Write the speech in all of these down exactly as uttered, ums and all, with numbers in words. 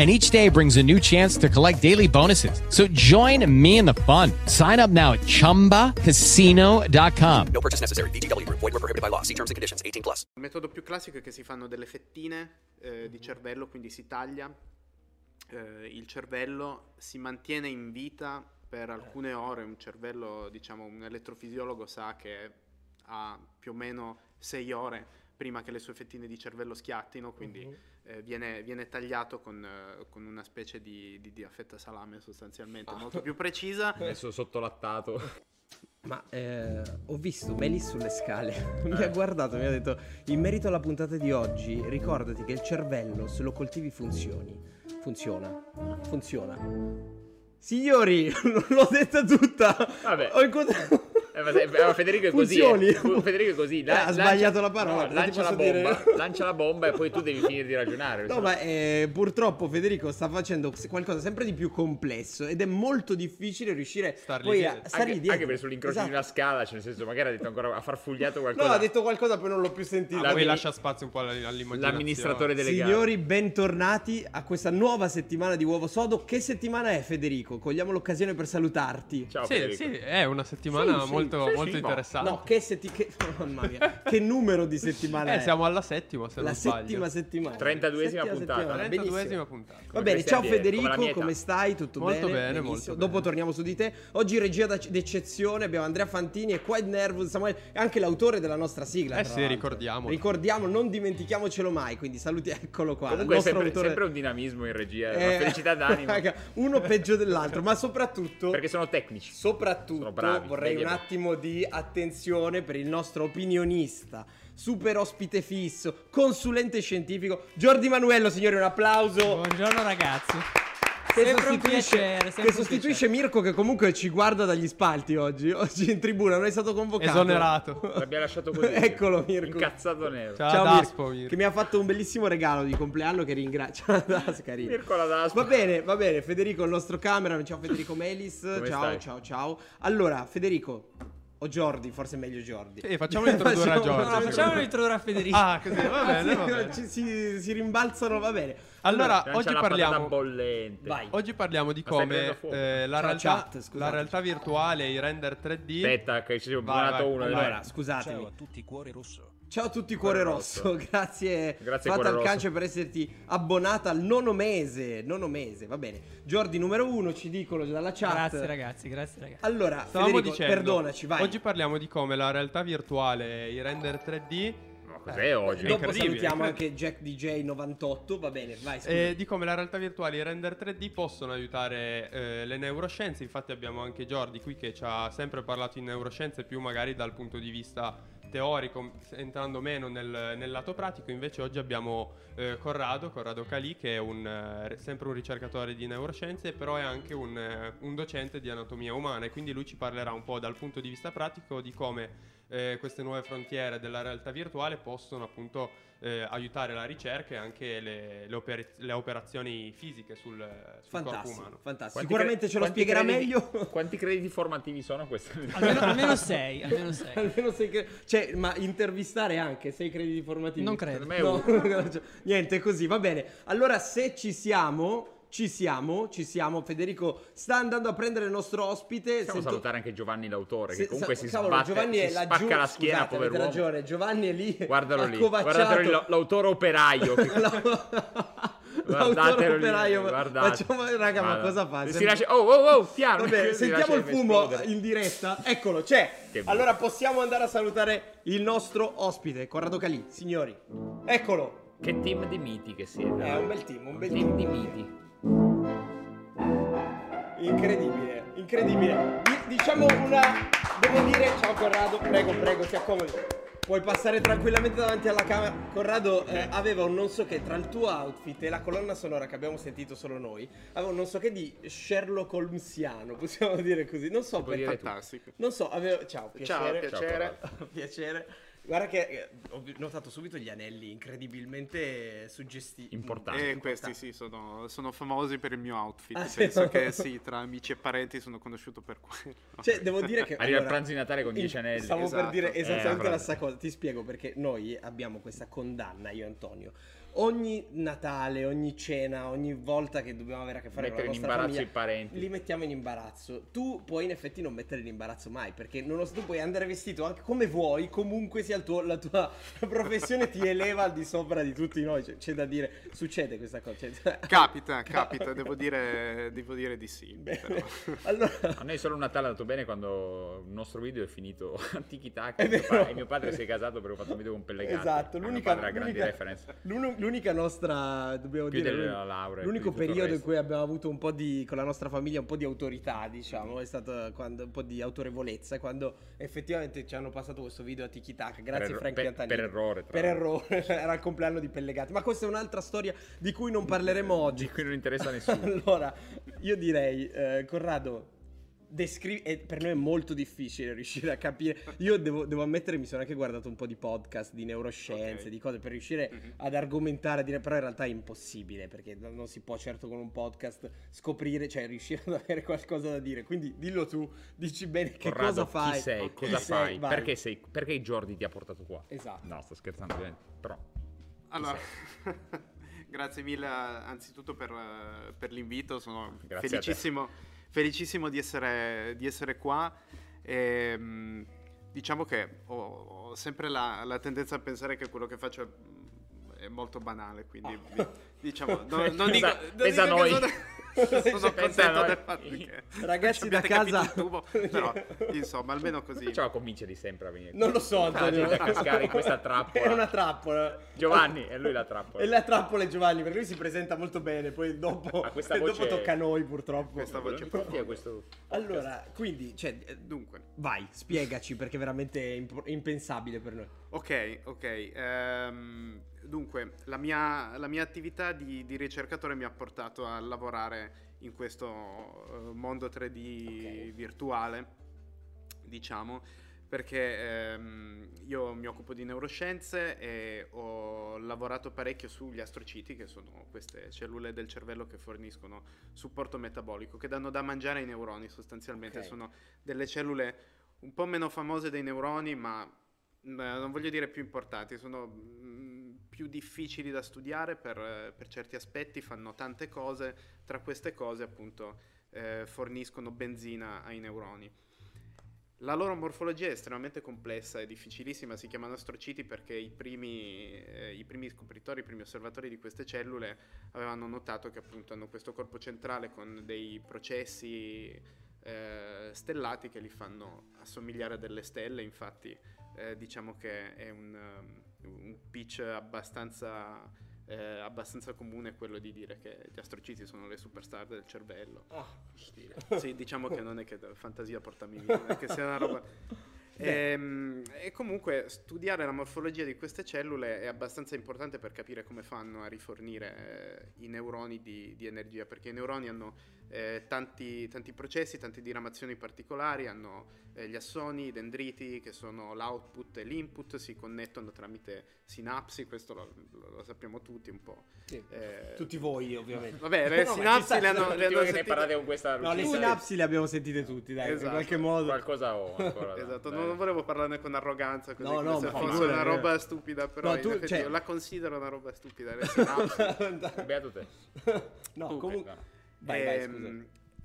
And each day brings a new chance to collect daily bonuses. So join me in the fun. Sign up now at Chumba Casino dot com. No purchase necessary. V G W Group. Void where prohibited by law. See terms and conditions. eighteen plus. Il metodo più classico è che si fanno delle fettine eh, di cervello, quindi si taglia eh, il cervello, si mantiene in vita per alcune ore. Un cervello, diciamo, un elettrofisiologo sa che ha più o meno sei ore prima che le sue fettine di cervello schiattino, quindi... Mm-hmm. Eh, viene, viene tagliato con, eh, con una specie di, di, di affetta salame sostanzialmente, ah. molto più precisa. Adesso sottolattato. Ma eh, ho visto Melis sulle scale, mi ha guardato e mi ha detto: in merito alla puntata di oggi, ricordati che il cervello, se lo coltivi, funzioni. Funziona. Funziona. Signori, l'ho detta tutta. Vabbè. Ho incontrato... Federico è così, eh. Federico è così. La, eh, ha sbagliato lancia, la parola. No, lancia, la bomba, lancia la bomba e poi tu devi finire di ragionare. No, ma eh, purtroppo Federico sta facendo qualcosa sempre di più complesso ed è molto difficile riuscire stargli poi dietro. a stargli anche, dietro. Anche per sull'incrocio esatto. di una scala, cioè nel senso magari ha detto ancora, ha farfugliato qualcosa. No, ha detto qualcosa poi non l'ho più sentito. Ah, poi lascia spazio un po' all'immaginazione. L'amministratore delegato. Signori, bentornati a questa nuova settimana di Uovo Sodo. Che settimana è, Federico? Cogliamo l'occasione per salutarti. Ciao sì, Federico. Sì, è una settimana sì, molto... Molto, sì, molto sì, interessante. No, che, setti- che... Oh, mamma mia. Che numero di settimane? Eh, siamo alla settima, se la non sbaglio. La settima settimana. trentaduesima puntata. trentaduesima puntata. Va bene, ciao Federico, come, come stai? Tutto molto bene? bene molto Dopo bene. Torniamo su di te. Oggi regia d'eccezione, abbiamo Andrea Fantini e Quad Nervo, Samuel, anche l'autore della nostra sigla. Eh sì, ricordiamo. Ricordiamo, non dimentichiamocelo mai, quindi saluti, eccolo qua. Comunque il nostro è sempre, autore... sempre un dinamismo in regia, eh, una felicità d'animo. Raga, uno peggio dell'altro, ma soprattutto... Perché sono tecnici. Soprattutto sono bravi, vorrei un attimo di attenzione per il nostro opinionista, super ospite fisso, consulente scientifico Jordi Manuello. Signori, un applauso. Buongiorno ragazzi. Che sempre un piacere. Che sostituisce piacere. Mirko, che comunque ci guarda dagli spalti oggi. Oggi in tribuna non è stato convocato. Esonerato. L'abbiamo lasciato così. Eccolo Mirko. Incazzato nero. Ciao, ciao Daspo, Mirko, Mirko. Che mi ha fatto un bellissimo regalo di compleanno che ringrazio. Ciao Das, carino. Mirko la Daspo. Va bene, va bene. Federico, il nostro cameraman. Ciao Federico Melis. Come ciao, stai? ciao, ciao. Allora, Federico... O Jordi, forse è meglio Jordi. E eh, facciamo l'introdurre a Jordi. No, facciamo l'introdurre a Federico. Ah, così va bene, va bene. Ci, si, si rimbalzano, va bene. Allora, allora oggi parliamo bollente. Vai. Oggi parliamo di come eh, la, realtà, chat, la realtà virtuale e i render tre D. Aspetta, che ci siamo buonato uno. Allora, scusatemi. Ciao a tutti, cuore rosso. Ciao a tutti cuore, cuore rosso, rosso. grazie, grazie Fatal Cuore Calcio per esserti abbonata al nono mese, nono mese, va bene. Jordi numero uno, ci dicono dalla chat. Grazie ragazzi, grazie ragazzi. Allora, stavamo Federico, dicendo, perdonaci, vai. Oggi parliamo di come la realtà virtuale, i render tre D... Ma cos'è eh, oggi? Dopo salutiamo anche Jack D J novantotto, va bene, vai. Eh, di come la realtà virtuale, i render tre D possono aiutare eh, le neuroscienze, infatti abbiamo anche Jordi qui che ci ha sempre parlato in neuroscienze, più magari dal punto di vista... teorico, entrando meno nel, nel lato pratico. Invece oggi abbiamo eh, Corrado, Corrado Calì, che è un, eh, sempre un ricercatore di neuroscienze, però è anche un, eh, un docente di anatomia umana, e quindi lui ci parlerà un po' dal punto di vista pratico di come eh, queste nuove frontiere della realtà virtuale possono appunto eh, aiutare la ricerca e anche le, le, oper- le operazioni fisiche sul, sul fantastico, corpo umano. Fantastico, sicuramente cre- ce lo spiegherà crediti, meglio. Quanti crediti formativi sono questi? Almeno, almeno sei, almeno sei. almeno sei cre- cioè, ma intervistare anche sei crediti formativi non credo no, niente così va bene. Allora se ci siamo ci siamo ci siamo Federico sta andando a prendere il nostro ospite. Possiamo sento... salutare anche Giovanni l'autore se, che comunque sa- si, cavolo, sbatte, Giovanni si spacca giù... la schiena. Scusate, povero uomo, ragione. Giovanni è lì, guardalo lì, guardatelo, l'autore operaio che... guardate l'operaio, guardate. Facciamo, raga, guardate. Ma cosa fa? Si lascia... Oh, oh, oh, Tiano. Vabbè, sentiamo il fumo esplodere. In diretta. Eccolo, c'è. Allora possiamo andare a salutare il nostro ospite, Corrado Calì, signori. Eccolo. Che team di miti che siete. È eh, un bel team, un bel team, team di miti. Incredibile, incredibile. Diciamo una, devo dire, ciao Corrado, prego, prego, ti accomodi. Puoi passare tranquillamente davanti alla camera. Corrado eh, aveva un non so che tra il tuo outfit e la colonna sonora che abbiamo sentito solo noi, aveva un non so che di Sherlock Holmesiano, possiamo dire così. Non so perché. Fantastico. Non so, avevo... Ciao, piacere. Ciao, piacere. Ciao, piacere. Guarda che ho notato subito gli anelli incredibilmente suggestivi. Importanti. E importanti. Questi sì, sono, sono famosi per il mio outfit. Ah, penso sì, che sì, tra amici e parenti sono conosciuto per quello. Cioè, devo dire che... Arriva allora, il pranzo di Natale con dieci anelli. Stavo esatto. per dire esattamente eh, la stessa cosa. Ti spiego perché noi abbiamo questa condanna, io e Antonio. Ogni Natale, ogni cena, ogni volta che dobbiamo avere a che fare mettere con la nostra famiglia, i parenti. Li mettiamo in imbarazzo. Tu puoi in effetti non mettere in imbarazzo mai, perché tu puoi andare vestito anche come vuoi, comunque sia il tuo, la tua professione ti eleva al di sopra di tutti noi. C'è, c'è da dire, succede questa cosa. C'è... Capita, capita, devo dire, devo dire di sì. Bene. Allora... A noi solo un Natale è andato bene quando il nostro video è finito antichità e mio, mio padre si è casato perché ho fatto un video con Pellegatti. Esatto, l'unica grande referenza. L'unica nostra, dobbiamo più dire, della laurea, l'unico periodo in cui abbiamo avuto un po' di, con la nostra famiglia, un po' di autorità, diciamo, è stato quando, un po' di autorevolezza, quando effettivamente ci hanno passato questo video a Tiki Taka, grazie Frank Piantanini. Per errore. Per errore, era il compleanno di Pellegatti, ma questa è un'altra storia di cui non parleremo oggi. Di cui non interessa nessuno. Allora, io direi, eh, Corrado... Descri- e per noi è molto difficile riuscire a capire. Io devo, devo ammettere, mi sono anche guardato un po' di podcast di neuroscienze, okay. di cose per riuscire mm-hmm. ad argomentare, dire, però in realtà è impossibile, perché non si può certo con un podcast scoprire, cioè riuscire ad avere qualcosa da dire. Quindi dillo tu, dici bene che Corrado, cosa fai, chi sei, cosa chi fai, sei, perché sei, perché i Jordi ti ha portato qua. Esatto. No, sto scherzando ovviamente, però. Allora grazie mille anzitutto per, per l'invito, sono grazie felicissimo. Felicissimo di essere, di essere qua e, diciamo che ho, ho sempre la, la tendenza a pensare che quello che faccio è, è molto banale, quindi oh. diciamo non, non dico, non pensa dico noi. Sono, sono contento del fatto che ragazzi da casa il tubo, però insomma almeno così non facciamo convincere di sempre a venire non lo so Antonio ah, da cascare in questa trappola è una trappola Giovanni è lui la trappola è la trappola Giovanni perché lui si presenta molto bene poi dopo, ah, voce... dopo tocca a noi purtroppo questa voce proprio questo allora quindi cioè dunque vai spiegaci perché veramente è imp- impensabile per noi ok ok um... Dunque, la mia, la mia attività di, di ricercatore mi ha portato a lavorare in questo mondo tre D okay. virtuale, diciamo, perché ehm, io mi occupo di neuroscienze e ho lavorato parecchio sugli astrociti, che sono queste cellule del cervello che forniscono supporto metabolico, che danno da mangiare ai neuroni sostanzialmente. Okay. Sono delle cellule un po' meno famose dei neuroni, ma mh, non voglio dire più importanti, sono... Mh, più difficili da studiare per, per certi aspetti, fanno tante cose, tra queste cose appunto eh, forniscono benzina ai neuroni. La loro morfologia è estremamente complessa e difficilissima, si chiamano astrociti perché i primi, eh, i primi scopritori, i primi osservatori di queste cellule avevano notato che appunto hanno questo corpo centrale con dei processi eh, stellati che li fanno assomigliare a delle stelle, infatti eh, diciamo che è un... Um, un pitch abbastanza, eh, abbastanza comune è quello di dire che gli astrociti sono le superstar del cervello. Oh, sì, diciamo che non è che fantasia portami via, è che sia una roba... E, e comunque studiare la morfologia di queste cellule è abbastanza importante per capire come fanno a rifornire eh, i neuroni di, di energia, perché i neuroni hanno eh, tanti, tanti processi, tante diramazioni particolari, hanno eh, gli assoni, i dendriti che sono l'output e l'input, si connettono tramite sinapsi, questo lo, lo, lo sappiamo tutti un po'. Sì. Eh, tutti voi ovviamente. Vabbè, le no, sinapsi le hanno, le hanno sentite. Con questa no, le sinapsi le abbiamo sentite tutti, dai, esatto. In qualche modo. Qualcosa ho ancora. Esatto, dai. Non volevo parlarne con arroganza così, no, no, se fosse figura, una roba eh. stupida, però no, tu, cioè... io la considero una roba stupida. Beato te. No, comunque. Comunque... Vai, vai, scusa.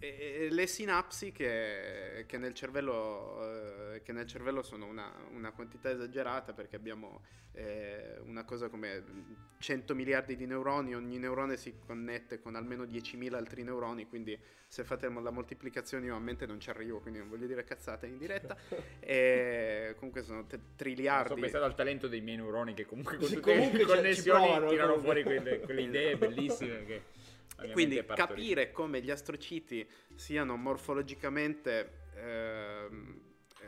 E le sinapsi che, che, nel cervello, eh, che nel cervello sono una, una quantità esagerata, perché abbiamo eh, una cosa come cento miliardi di neuroni, ogni neurone si connette con almeno diecimila altri neuroni, quindi se fate la moltiplicazione io a mente non ci arrivo, quindi non voglio dire cazzate in diretta, e comunque sono t- triliardi. Sto pensando al talento dei miei neuroni che comunque con tutte le connessioni provano, tirano comunque fuori quelle, quelle idee bellissime che... Quindi capire come gli astrociti siano morfologicamente eh,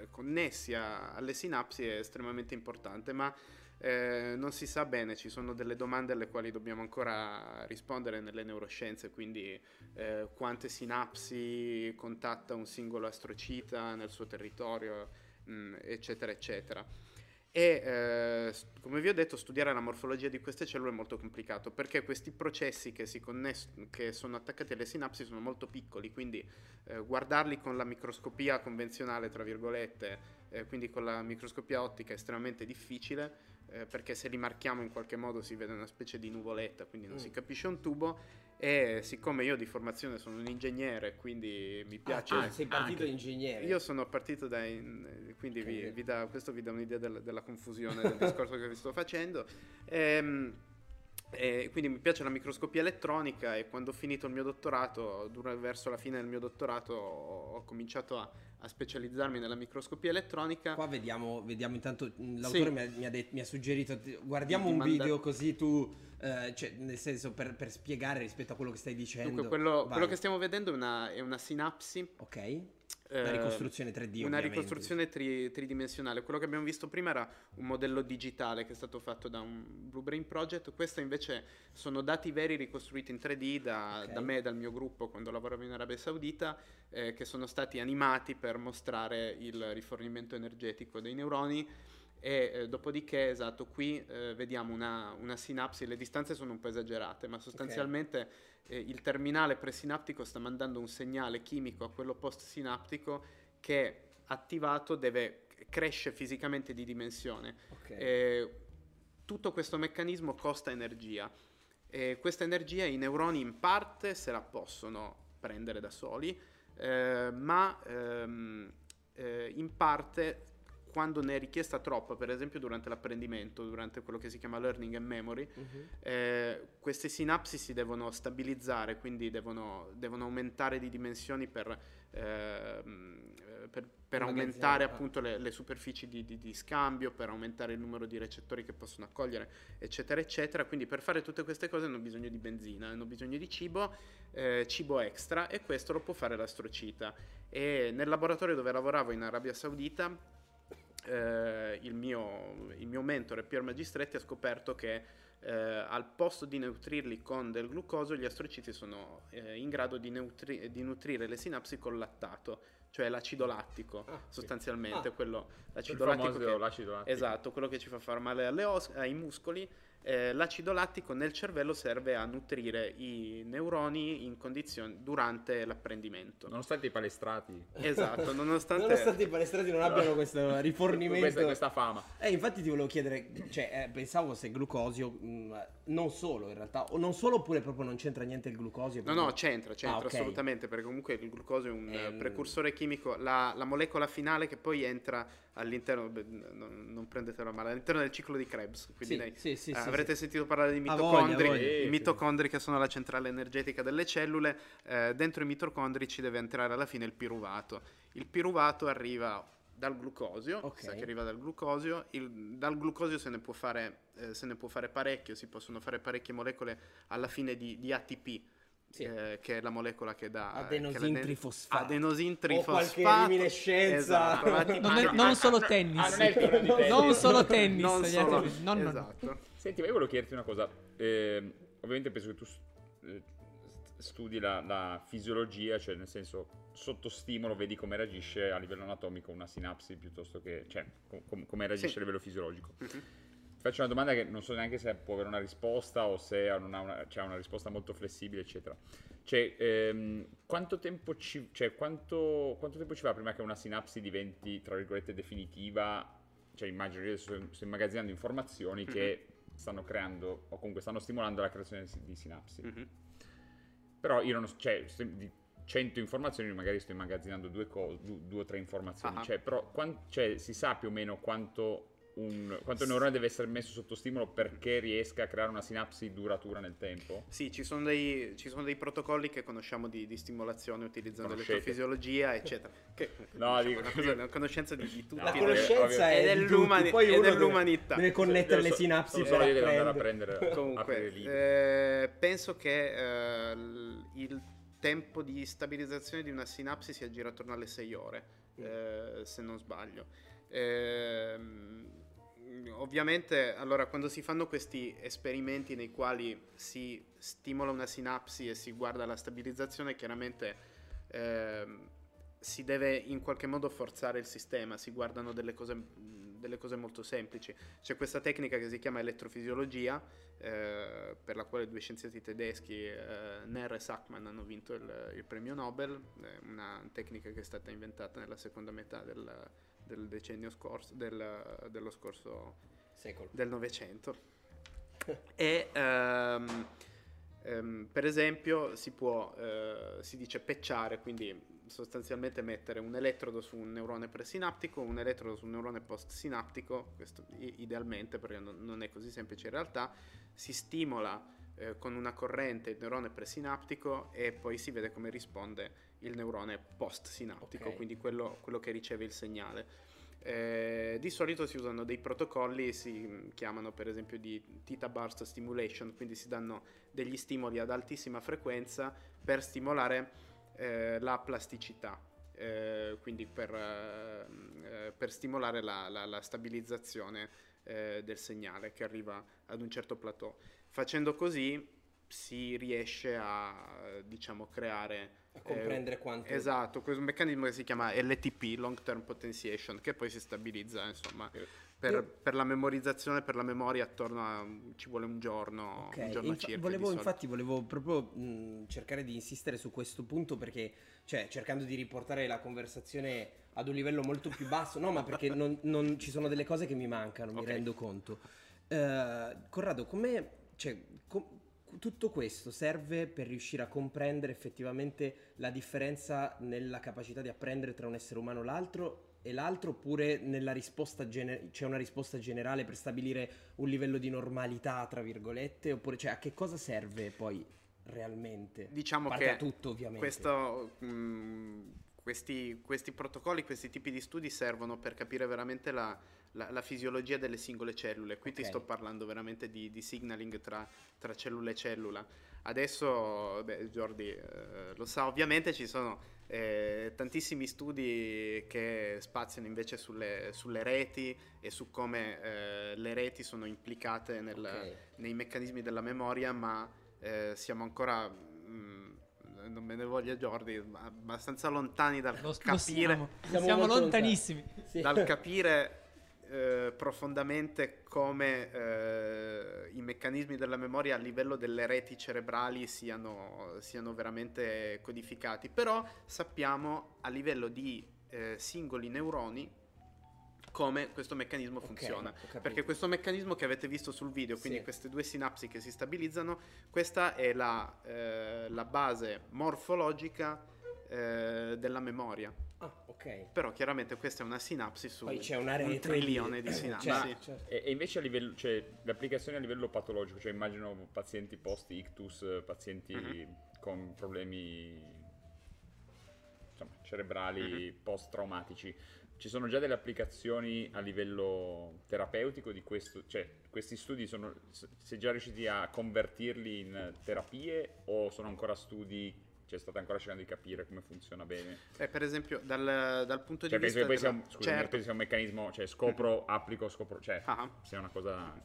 connessi a, alle sinapsi è estremamente importante, ma eh, non si sa bene, ci sono delle domande alle quali dobbiamo ancora rispondere nelle neuroscienze, quindi eh, quante sinapsi contatta un singolo astrocita nel suo territorio, mh, eccetera, eccetera. E eh, come vi ho detto, studiare la morfologia di queste cellule è molto complicato, perché questi processi che, si conness- che sono attaccati alle sinapsi sono molto piccoli, quindi eh, guardarli con la microscopia convenzionale, tra virgolette, eh, quindi con la microscopia ottica è estremamente difficile, eh, perché se li marchiamo in qualche modo si vede una specie di nuvoletta, quindi non mm. si capisce un tubo. E siccome io di formazione sono un ingegnere, quindi mi piace. Ah, ah sei partito anche. Ingegnere? Io sono partito da. In, quindi okay. vi, vi dà, questo vi dà un'idea della, della confusione del discorso che vi sto facendo. Ehm, e quindi mi piace la microscopia elettronica, e quando ho finito il mio dottorato, verso la fine del mio dottorato, ho cominciato a, a specializzarmi nella microscopia elettronica. Qua vediamo, vediamo intanto l'autore sì. mi, ha, mi, ha det- mi ha suggerito, guardiamo un manda- video così tu. Uh, cioè, nel senso, per, per spiegare rispetto a quello che stai dicendo. Dunque, quello, quello che stiamo vedendo è una, è una sinapsi. Ok. Una ricostruzione tre D, ovviamente. Una ricostruzione tri- tridimensionale. Quello che abbiamo visto prima era un modello digitale che è stato fatto da un Blue Brain Project. Questo invece sono dati veri ricostruiti in tre D da, okay. da me e dal mio gruppo quando lavoravo in Arabia Saudita, eh, che sono stati animati per mostrare il rifornimento energetico dei neuroni. E eh, dopodiché, esatto, qui eh, vediamo una, una sinapsi. Le distanze sono un po' esagerate, ma sostanzialmente okay. eh, il terminale presinaptico sta mandando un segnale chimico a quello postsinaptico che, attivato, deve cresce fisicamente di dimensione. Okay. Eh, tutto questo meccanismo costa energia, e questa energia i neuroni in parte se la possono prendere da soli, eh, ma ehm, eh, in parte... quando ne è richiesta troppa, per esempio durante l'apprendimento, durante quello che si chiama learning and memory, uh-huh. eh, queste sinapsi si devono stabilizzare, quindi devono, devono aumentare di dimensioni per, eh, per, per aumentare appunto le, le superfici di, di, di scambio, per aumentare il numero di recettori che possono accogliere, eccetera, eccetera. Quindi per fare tutte queste cose hanno bisogno di benzina, hanno bisogno di cibo, eh, cibo extra, e questo lo può fare l'astrocita. E nel laboratorio dove lavoravo in Arabia Saudita, Eh, il, mio, il mio mentore Pier Magistretti ha scoperto che eh, al posto di nutrirli con del glucosio, gli astrociti sono eh, in grado di, neutri- di nutrire le sinapsi col lattato, cioè l'acido lattico, ah, sostanzialmente, ah, quello l'acido lattico, che, l'acido lattico, esatto, quello che ci fa far male alle os- ai muscoli. Eh, l'acido lattico nel cervello serve a nutrire i neuroni in condizioni durante l'apprendimento. Nonostante i palestrati. Esatto, nonostante, nonostante i palestrati non abbiano questo rifornimento. Questa, questa fama. Eh, infatti ti volevo chiedere, cioè, eh, pensavo se glucosio, mh, non solo in realtà, o non solo oppure proprio non c'entra niente il glucosio? Perché... No, no, c'entra, c'entra ah, okay. assolutamente, perché comunque il glucosio è un ehm... precursore chimico, la, la molecola finale che poi entra... all'interno, non, non prendetelo male, all'interno del ciclo di Krebs, quindi sì, lei, sì, sì, eh, sì, avrete sì. sentito parlare di mitocondri, a voglia, a voglia. i mitocondri che sono la centrale energetica delle cellule, eh, dentro i mitocondri ci deve entrare alla fine il piruvato. Il piruvato arriva dal glucosio, okay. sa che arriva dal glucosio, il, dal glucosio se ne può fare eh, se ne può fare parecchio, si possono fare parecchie molecole alla fine di, di A T P. Sì. Eh, che è la molecola che dà adenosin trifosfato, adenosin trifosfato o qualche riminiscenza, esatto. non, è, non solo tennis, ah, non, è il turno di tennis. non solo tennis non solo, gli non, esatto. non. Senti, ma io volevo chiederti una cosa, eh, ovviamente penso che tu studi la, la fisiologia, cioè nel senso sotto stimolo vedi come reagisce a livello anatomico una sinapsi piuttosto che, cioè com- come reagisce sì. a livello fisiologico. Mm-hmm. Faccio una domanda che non so neanche se può avere una risposta o se non ha una, cioè una risposta molto flessibile, eccetera. Cioè, ehm, quanto tempo ci, cioè, quanto, quanto tempo ci va prima che una sinapsi diventi, tra virgolette, definitiva? Cioè, immagino, io sto, sto immagazzinando informazioni mm-hmm. che stanno creando, o comunque stanno stimolando la creazione di sinapsi. Mm-hmm. Però io non so, cioè, cento informazioni, magari sto immagazzinando due, cose, due o tre informazioni, ah. cioè, però quant- cioè, si sa più o meno quanto un, quanto il neurone deve essere messo sotto stimolo perché riesca a creare una sinapsi duratura nel tempo? Sì, ci sono dei, ci sono dei protocolli che conosciamo di, di stimolazione utilizzando l'elettrofisiologia, eccetera. Che, no, diciamo, dico, cosa, la conoscenza di, di tutti. La conoscenza è, è dell'umani- poi è dell'umanità. Deve, deve connettere so, le sinapsi. So, so, io devo andare a prendere. Comunque, eh, penso che eh, il tempo di stabilizzazione di una sinapsi si aggira attorno alle sei ore, mm. eh, se non sbaglio. Eh, Ovviamente, allora, quando si fanno questi esperimenti nei quali si stimola una sinapsi e si guarda la stabilizzazione, chiaramente eh, si deve in qualche modo forzare il sistema, si guardano delle cose, delle cose molto semplici. C'è questa tecnica che si chiama elettrofisiologia, eh, per la quale due scienziati tedeschi, eh, Neher e Sakmann, hanno vinto il, il premio Nobel, una tecnica che è stata inventata nella seconda metà del del decennio scorso, del, dello scorso secolo, del Novecento. E um, um, per esempio si può, uh, si dice patchare, quindi sostanzialmente mettere un elettrodo su un neurone presinaptico, un elettrodo su un neurone postsinaptico, questo idealmente, perché non, non è così semplice in realtà. Si stimola eh, con una corrente il neurone presinaptico e poi si vede come risponde il neurone postsinaptico, okay. quindi quello, quello che riceve il segnale. Eh, di solito si usano dei protocolli, si chiamano per esempio di theta burst stimulation, quindi si danno degli stimoli ad altissima frequenza per stimolare eh, la plasticità, eh, quindi per, eh, per stimolare la, la, la stabilizzazione eh, del segnale che arriva ad un certo plateau. Facendo così si riesce a, diciamo, creare, a comprendere eh, quanto, esatto, questo meccanismo che si chiama L T P, long term potentiation, che poi si stabilizza, insomma, per, Io... per la memorizzazione, per la memoria attorno a, ci vuole un giorno, okay. un giorno Infa- circa volevo, infatti volevo proprio mh, cercare di insistere su questo punto, perché, cioè, cercando di riportare la conversazione ad un livello molto più basso, no, ma perché non, non ci sono delle cose che mi mancano, okay. mi rendo conto. uh, Corrado, come, cioè, com- tutto questo serve per riuscire a comprendere effettivamente la differenza nella capacità di apprendere tra un essere umano l'altro e l'altro, oppure nella risposta gener- c'è una risposta generale per stabilire un livello di normalità, tra virgolette, oppure, cioè, a che cosa serve poi realmente? Diciamo parte che a tutto, ovviamente. Questo, mh, questi, questi protocolli, questi tipi di studi servono per capire veramente la La, la fisiologia delle singole cellule, qui okay. ti sto parlando veramente di, di signaling tra, tra cellula e cellula. Adesso, beh, Jordi eh, lo sa ovviamente, ci sono eh, tantissimi studi che spaziano invece sulle, sulle reti e su come eh, le reti sono implicate nel, okay. nei meccanismi della memoria, ma eh, siamo ancora... Mh, non me ne voglia Jordi, abbastanza lontani dal lo, capire... Lo siamo, siamo, siamo lontanissimi. Sì. Dal capire... Eh, profondamente come eh, i meccanismi della memoria a livello delle reti cerebrali siano, siano veramente codificati, però sappiamo a livello di eh, singoli neuroni come questo meccanismo okay, funziona, perché questo meccanismo che avete visto sul video, quindi sì. queste due sinapsi che si stabilizzano, questa è la, eh, la base morfologica eh, della memoria. Ah, ok. Però chiaramente questa è una sinapsi su Poi c'è una un trilione di, di sinapsi. Cioè, certo. e, e invece a livello, cioè, l'applicazione a livello patologico, cioè immagino pazienti post ictus, pazienti mm-hmm. con problemi, insomma, cerebrali mm-hmm. post traumatici. Ci sono già delle applicazioni a livello terapeutico di questo, cioè questi studi sono, se già riusciti a convertirli in terapie o sono ancora studi? Cioè, state ancora cercando di capire come funziona bene. Eh, per esempio, dal, dal punto cioè, di penso vista. Che poi sia un, scusami, certo. penso sia un meccanismo, cioè scopro, applico, scopro. Cioè, ah. sia una cosa.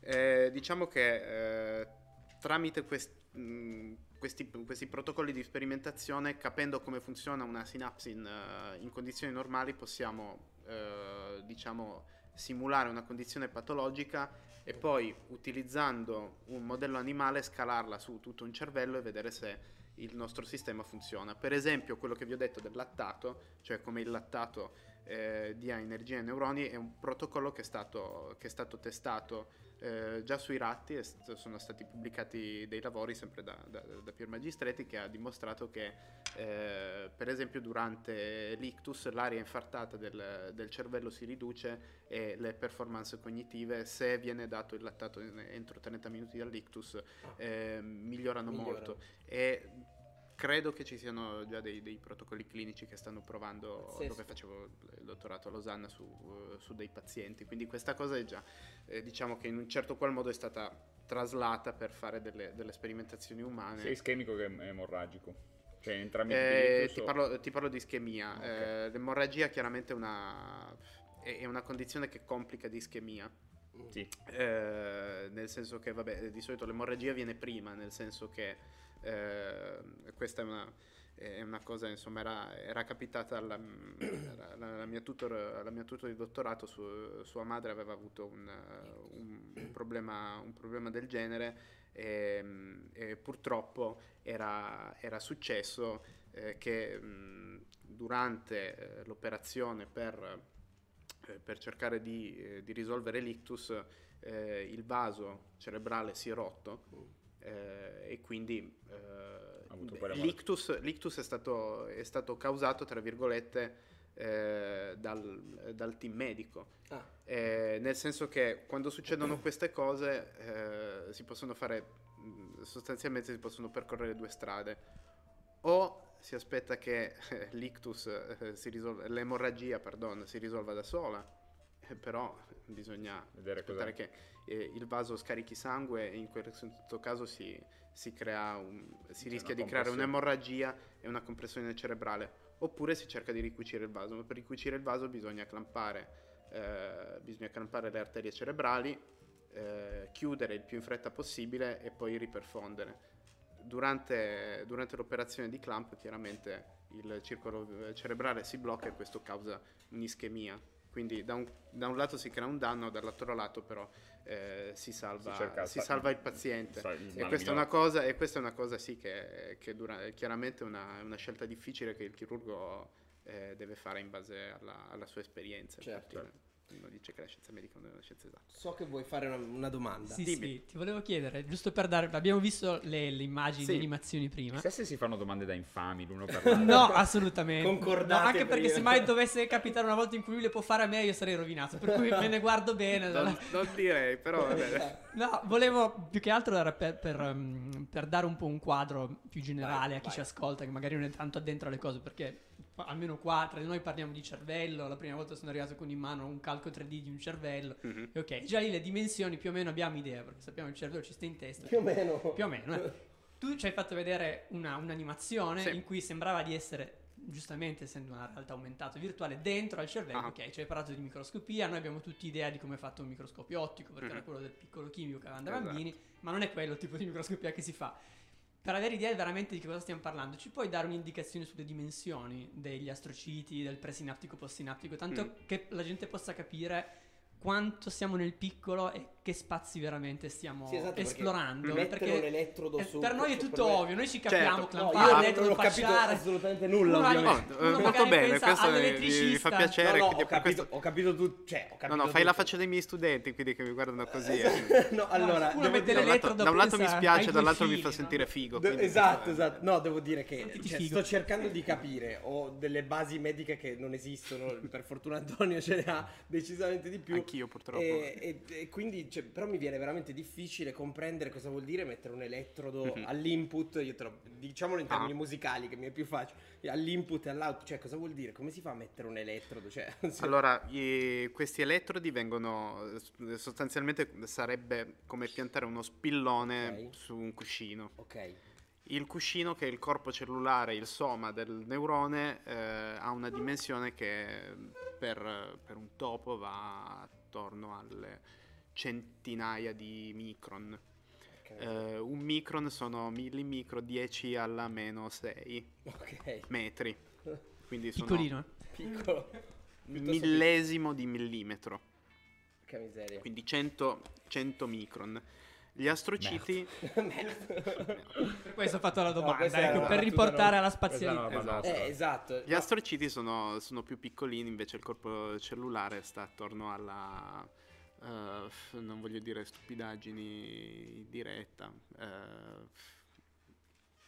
Eh, diciamo che eh, tramite quest, mh, questi, questi protocolli di sperimentazione, capendo come funziona una sinapsi in, uh, in condizioni normali, possiamo uh, diciamo simulare una condizione patologica e poi, utilizzando un modello animale, scalarla su tutto un cervello e vedere se il nostro sistema funziona. Per esempio, quello che vi ho detto del lattato, cioè come il lattato eh, dia energia ai neuroni, è un protocollo che è stato, che è stato testato eh, già sui ratti è, sono stati pubblicati dei lavori sempre da, da, da Pier Magistretti, che ha dimostrato che eh, per esempio durante l'ictus l'area infartata del, del cervello si riduce e le performance cognitive, se viene dato il lattato entro trenta minuti dall'ictus, eh, migliorano, migliorano molto. E credo che ci siano già dei, dei protocolli clinici che stanno provando. Pazzesco. Dove facevo il dottorato a Losanna su, su dei pazienti, quindi questa cosa è già, eh, diciamo che in un certo qual modo è stata traslata per fare delle, delle sperimentazioni umane. Sia ischemico che emorragico. Cioè, entrambi eh, ti, parlo, ti parlo di ischemia. Okay. Eh, l'emorragia chiaramente è una, è una condizione che complica l'ischemia. Sì. Eh, nel senso che, vabbè, di solito l'emorragia viene prima, nel senso che eh, questa è una, è una cosa, insomma, era, era capitata alla, alla, alla mia tutor, alla mia tutor di dottorato. Su, sua madre aveva avuto un, un, un, problema, un problema del genere, e, e purtroppo era, era successo eh, che mh, durante eh, l'operazione per per cercare di, eh, di risolvere l'ictus, eh, il vaso cerebrale si è rotto, eh, e quindi eh, l'ictus, l'ictus è stato, è stato causato, tra virgolette, eh, dal, dal team medico. Ah. Eh, nel senso che quando succedono queste cose eh, si possono fare, sostanzialmente si possono percorrere due strade: o si aspetta che eh, l'ictus, eh, si risolva, l'emorragia, pardon, si risolva da sola, eh, però bisogna vedere, aspettare che eh, il vaso scarichi sangue, e in questo caso si, si, crea un, si rischia di creare un'emorragia e una compressione cerebrale, oppure si cerca di ricucire il vaso, ma per ricucire il vaso bisogna clampare, eh, bisogna clampare le arterie cerebrali, eh, chiudere il più in fretta possibile e poi riperfondere. Durante, durante l'operazione di clamp chiaramente il circolo cerebrale si blocca e questo causa un'ischemia, quindi da un, da un lato si crea un danno, dall'altro lato però eh, si salva, si cerca, si salva il paziente, il, e questa è una cosa, e questa è una cosa sì che, che dura, chiaramente una, una scelta difficile che il chirurgo eh, deve fare in base alla, alla sua esperienza. Certo. Uno dice che la scienza medica non è una scienza esatta. So che vuoi fare una, una domanda. Sì, sì, ti volevo chiedere, giusto per dare, abbiamo visto le, le immagini, sì, le animazioni prima. Chissà se si fanno domande da infami l'uno per l'altro. No, assolutamente. Concordate. No, anche prima, perché se mai dovesse capitare una volta in cui lui le può fare a me, io sarei rovinato, per cui me ne guardo bene. Non, non direi, però va bene. No, volevo più che altro dare per, per, per dare un po' un quadro più generale vai, a chi vai. ci ascolta, che magari non è tanto addentro alle cose, perché almeno qua tra noi parliamo di cervello. La prima volta sono arrivato con in mano un calco tre D di un cervello. Mm-hmm. E ok, già lì le dimensioni più o meno abbiamo idea, perché sappiamo che il cervello ci sta in testa. Più o meno. Più o meno. Eh. Tu ci hai fatto vedere una, un'animazione, sì, in cui sembrava di essere, giustamente essendo una realtà aumentata virtuale, dentro al cervello. Ah. Ok, ci hai parlato di microscopia, noi abbiamo tutti idea di come è fatto un microscopio ottico, perché mm-hmm. era quello del piccolo chimico che avevano da esatto. bambini, ma non è quello il tipo di microscopia che si fa. Per avere idea veramente di che cosa stiamo parlando, ci puoi dare un'indicazione sulle dimensioni degli astrociti, del presinaptico, postsinaptico, tanto mm. che la gente possa capire quanto siamo nel piccolo e che spazi veramente stiamo sì, esatto, esplorando. Perché, perché un elettrodo su, per noi è tutto ovvio, me. noi ci capiamo, certo, clampare, no, elettrodo, facciare, assolutamente nulla. Uno, no, uno molto bene, questo mi fa piacere. No, no, ho, capito, ho capito tu, cioè, ho capito no, no, fai tutto. La faccia dei miei studenti, quindi che mi guardano così. Eh. no, allora, no, devo, da, un lato, da un lato mi spiace, dall'altro mi fa sentire figo. Esatto, esatto. No, devo dire che sto cercando di capire, ho delle basi mediche che non esistono, per fortuna Antonio ce ne ha decisamente di più. Anch'io purtroppo. E, e, e quindi cioè, però mi viene veramente difficile comprendere cosa vuol dire mettere un elettrodo mm-hmm. all'input, io te lo, diciamolo in termini ah. musicali che mi è più facile, all'input e all'out, cioè cosa vuol dire, come si fa a mettere un elettrodo, cioè, cioè... Allora i, questi elettrodi vengono sostanzialmente, sarebbe come piantare uno spillone okay. su un cuscino. Ok. Il cuscino, che è il corpo cellulare, il soma del neurone, eh, ha una dimensione che per, per un topo va attorno alle centinaia di micron. Okay. Eh, un micron sono millimicro, dieci alla meno sei okay. metri. Quindi sono piccolino, piccolo. Millesimo di millimetro. Che miseria. Quindi cento micron. Gli astrociti per questo ho fatto la domanda, no, ecco, per riportare non... alla spazialità esatto. Eh, esatto. Gli no. astrociti sono, sono più piccolini, invece il corpo cellulare sta attorno alla uh, non voglio dire stupidaggini in diretta, uh,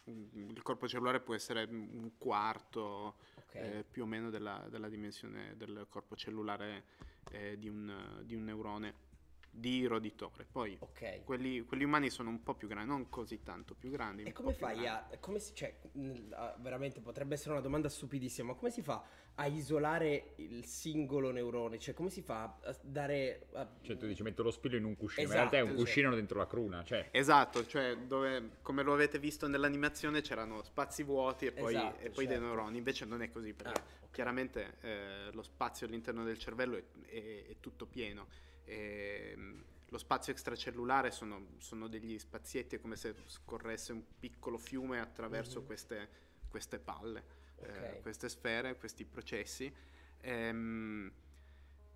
il corpo cellulare può essere un quarto, okay, eh, più o meno della, della dimensione del corpo cellulare eh, di, un, di un neurone di roditore. Poi okay, quelli, quelli umani sono un po' più grandi, non così tanto più grandi. E come fai a, come si, cioè, veramente potrebbe essere una domanda stupidissima, ma come si fa a isolare il singolo neurone? Cioè come si fa a dare a... Cioè tu dici metto lo spillo in un cuscino, esatto, in realtà è un, cioè, cuscino dentro la cruna, cioè. Esatto, cioè dove, come lo avete visto nell'animazione, c'erano spazi vuoti e poi, esatto, e poi, certo, dei neuroni. Invece non è così, perché ah, okay, chiaramente eh, lo spazio all'interno del cervello è, è, è tutto pieno. E lo spazio extracellulare sono, sono degli spazietti, è come se scorresse un piccolo fiume attraverso mm-hmm. queste, queste palle, okay, eh, queste sfere, questi processi. Ehm,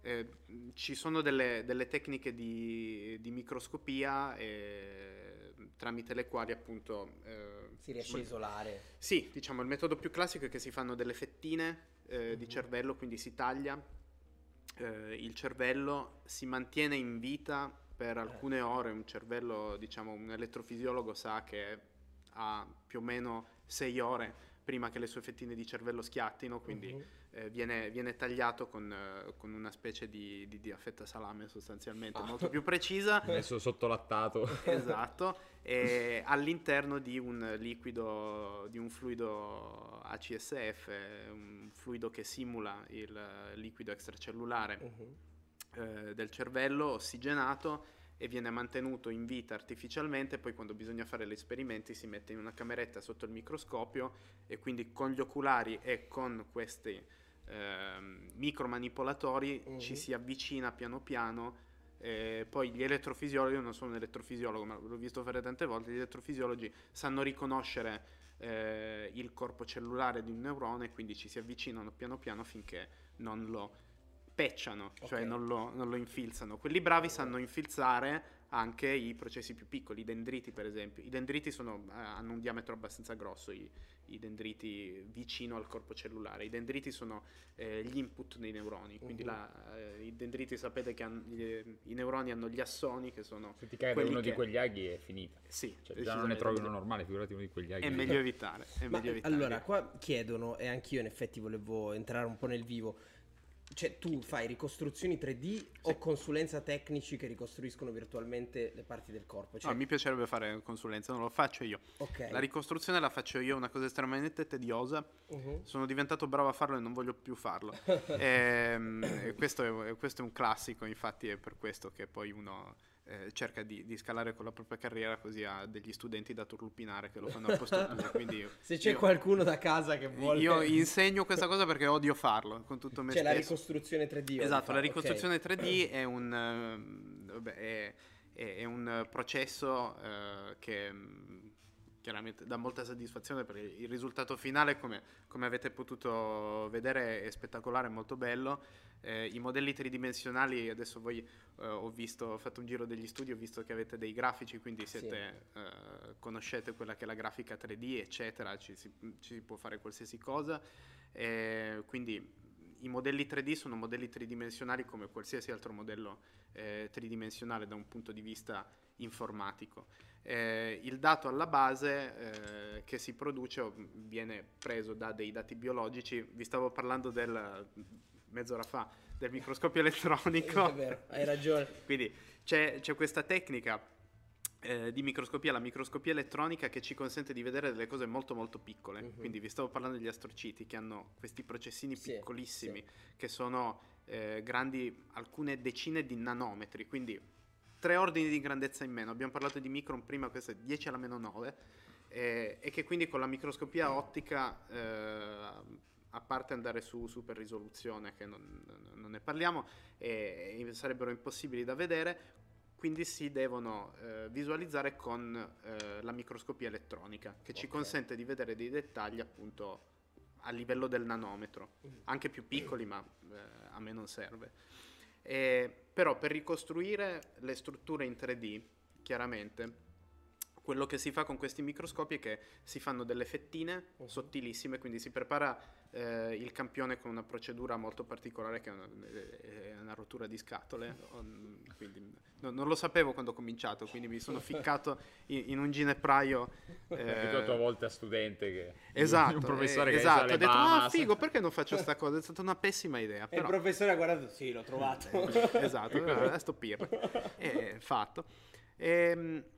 eh, ci sono delle, delle tecniche di, di microscopia eh, tramite le quali appunto eh, si riesce a isolare. Sì, diciamo il metodo più classico è che si fanno delle fettine eh, mm-hmm. di cervello, quindi si taglia. Eh, il cervello si mantiene in vita per alcune ore, un cervello, diciamo, un elettrofisiologo sa che ha più o meno sei ore prima che le sue fettine di cervello schiattino, quindi uh-huh. eh, viene, viene tagliato con, eh, con una specie di, di, di affetta salame sostanzialmente, ah, molto più precisa, messo sottolattato, esatto, e all'interno di un liquido, di un fluido A C S F, un fluido che simula il liquido extracellulare uh-huh. eh, del cervello, ossigenato, e viene mantenuto in vita artificialmente. Poi quando bisogna fare gli esperimenti si mette in una cameretta sotto il microscopio e quindi con gli oculari e con questi eh, micromanipolatori mm-hmm. ci si avvicina piano piano. Eh, poi gli elettrofisiologi, io non sono un elettrofisiologo ma l'ho visto fare tante volte, gli elettrofisiologi sanno riconoscere eh, il corpo cellulare di un neurone, quindi ci si avvicinano piano piano finché non lo pecciano, okay, cioè non lo, non lo infilzano. Quelli bravi sanno infilzare anche i processi più piccoli, i dendriti per esempio. I dendriti sono, hanno un diametro abbastanza grosso, i, i dendriti vicino al corpo cellulare. I dendriti sono eh, gli input nei neuroni, quindi uh-huh. la, eh, i dendriti, sapete che hanno, gli, i neuroni hanno gli assoni che sono... Se ti cade uno che... di quegli aghi è finita. Sì. Cioè, già non ne trovi uno normale, figurati uno di quegli aghi. È meglio evitare. È meglio evitare. Allora, qua chiedono, e anch'io in effetti volevo entrare un po' nel vivo, cioè tu fai ricostruzioni tre D sì. o consulenza tecnici che ricostruiscono virtualmente le parti del corpo? Cioè... No, mi piacerebbe fare consulenza, non lo faccio io. Okay. La ricostruzione la faccio io, è una cosa estremamente tediosa. Uh-huh. Sono diventato bravo a farlo e non voglio più farlo. e, questo, è, questo è un classico, infatti è per questo che poi uno eh, cerca di, di scalare con la propria carriera, così ha degli studenti da turlupinare che lo fanno a posto. Quindi se c'è io, qualcuno da casa che vuole... Io insegno questa cosa perché odio farlo, con tutto me cioè, stesso. La ricostruzione tre D. Esatto, la ricostruzione okay. tre D è un, è, è un processo uh, che chiaramente dà molta soddisfazione, perché il risultato finale, come, come avete potuto vedere, è spettacolare, è molto bello. Eh, I modelli tridimensionali, adesso voi uh, ho visto, ho fatto un giro degli studi, ho visto che avete dei grafici, quindi siete, sì. uh, conoscete quella che è la grafica tre D, eccetera, ci si, ci si può fare qualsiasi cosa, eh, quindi... I modelli tre D sono modelli tridimensionali come qualsiasi altro modello eh, tridimensionale da un punto di vista informatico. Eh, il dato alla base eh, che si produce viene preso da dei dati biologici. Vi stavo parlando del, mezz'ora fa, del microscopio elettronico. È vero, hai ragione. Quindi c'è, c'è questa tecnica eh, di microscopia, la microscopia elettronica, che ci consente di vedere delle cose molto molto piccole. Uh-huh. Quindi vi stavo parlando degli astrociti, che hanno questi processini sì, piccolissimi sì. che sono eh, grandi alcune decine di nanometri, quindi tre ordini di grandezza in meno. Abbiamo parlato di micron prima, questo è dieci alla meno nove eh, e che quindi con la microscopia ottica eh, a parte andare su super risoluzione, che non, non ne parliamo, eh, sarebbero impossibili da vedere. Quindi si devono eh, visualizzare con eh, la microscopia elettronica, che okay. ci consente di vedere dei dettagli appunto a livello del nanometro, mm-hmm. anche più piccoli, ma eh, a me non serve. E, però per ricostruire le strutture in tre D, chiaramente, Quello che si fa con questi microscopi è che si fanno delle fettine uh-huh. sottilissime, quindi si prepara eh, il campione con una procedura molto particolare che è una, è una rottura di scatole. Quindi, no, non lo sapevo quando ho cominciato, quindi mi sono ficcato in, in un ginepraio. Eh, è la tua volta studente che esatto, un professore eh, che esatto, ho detto ah figo, perché non faccio sta cosa? È stata una pessima idea. Però... E il professore ha guardato, sì, l'ho trovato. Esatto, adesso Pier. È fatto. E,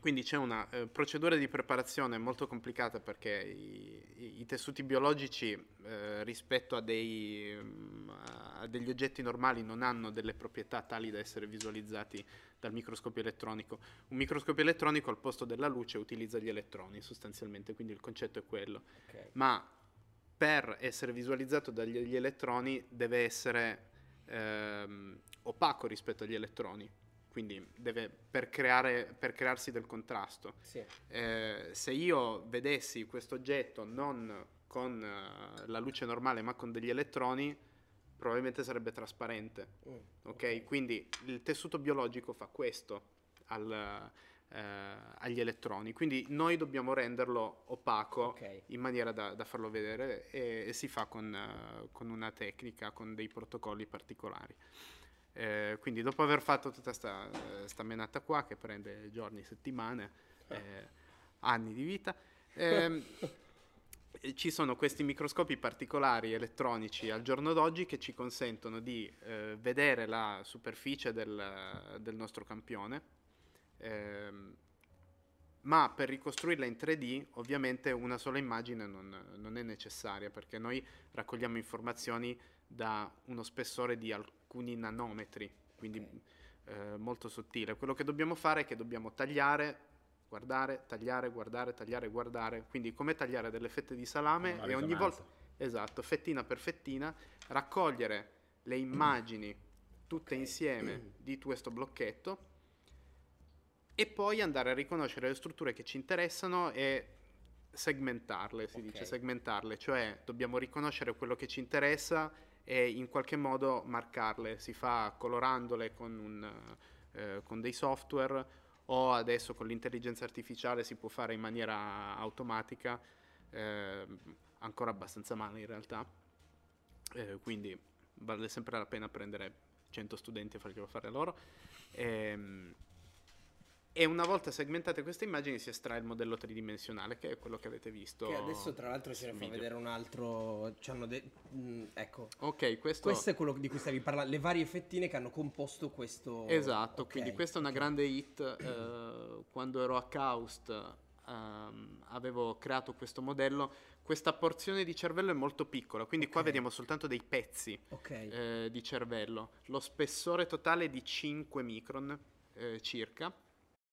quindi c'è una eh, procedura di preparazione molto complicata perché i, i tessuti biologici eh, rispetto a, dei, a degli oggetti normali non hanno delle proprietà tali da essere visualizzati dal microscopio elettronico. Un microscopio elettronico al posto della luce utilizza gli elettroni sostanzialmente, quindi il concetto è quello. Okay. Ma per essere visualizzato dagli elettroni deve essere ehm, opaco rispetto agli elettroni. Quindi deve, per, creare, per crearsi del contrasto. Sì. Eh, se io vedessi questo oggetto non con eh, la luce normale ma con degli elettroni, probabilmente sarebbe trasparente. Mm, okay? Ok, quindi il tessuto biologico fa questo al, eh, agli elettroni. Quindi noi dobbiamo renderlo opaco okay. in maniera da, da farlo vedere e, e si fa con, eh, con una tecnica, con dei protocolli particolari. Eh, quindi dopo aver fatto tutta sta, sta menata qua che prende giorni, settimane, eh, anni di vita, eh, ci sono questi microscopi particolari elettronici al giorno d'oggi che ci consentono di eh, vedere la superficie del, del nostro campione, eh, ma per ricostruirla in tre D ovviamente una sola immagine non, non è necessaria, perché noi raccogliamo informazioni da uno spessore di alcuni nanometri, quindi okay. eh, molto sottile. Quello che dobbiamo fare è che dobbiamo tagliare, guardare, tagliare, guardare, tagliare, guardare, quindi come tagliare delle fette di salame e ogni volta, esatto, fettina per fettina, raccogliere le immagini tutte okay. insieme di questo blocchetto e poi andare a riconoscere le strutture che ci interessano e segmentarle, si okay. dice segmentarle, cioè dobbiamo riconoscere quello che ci interessa e in qualche modo marcarle. Si fa colorandole con, un, eh, con dei software, o adesso con l'intelligenza artificiale si può fare in maniera automatica, eh, ancora abbastanza male in realtà, eh, quindi vale sempre la pena prendere cento studenti e farglielo fare loro. Eh, E una volta segmentate queste immagini si estrae il modello tridimensionale, che è quello che avete visto. Che adesso tra l'altro ce ne fa vedere un altro, ci hanno de- mh, ecco. Ok, questo... questo è quello di cui stavi parlando, le varie fettine che hanno composto questo... Esatto, okay. Quindi questa è una grande hit. Eh, quando ero a KAUST um, avevo creato questo modello. Questa porzione di cervello è molto piccola, quindi okay. qua vediamo soltanto dei pezzi okay. eh, di cervello. Lo spessore totale è di cinque micron eh, circa.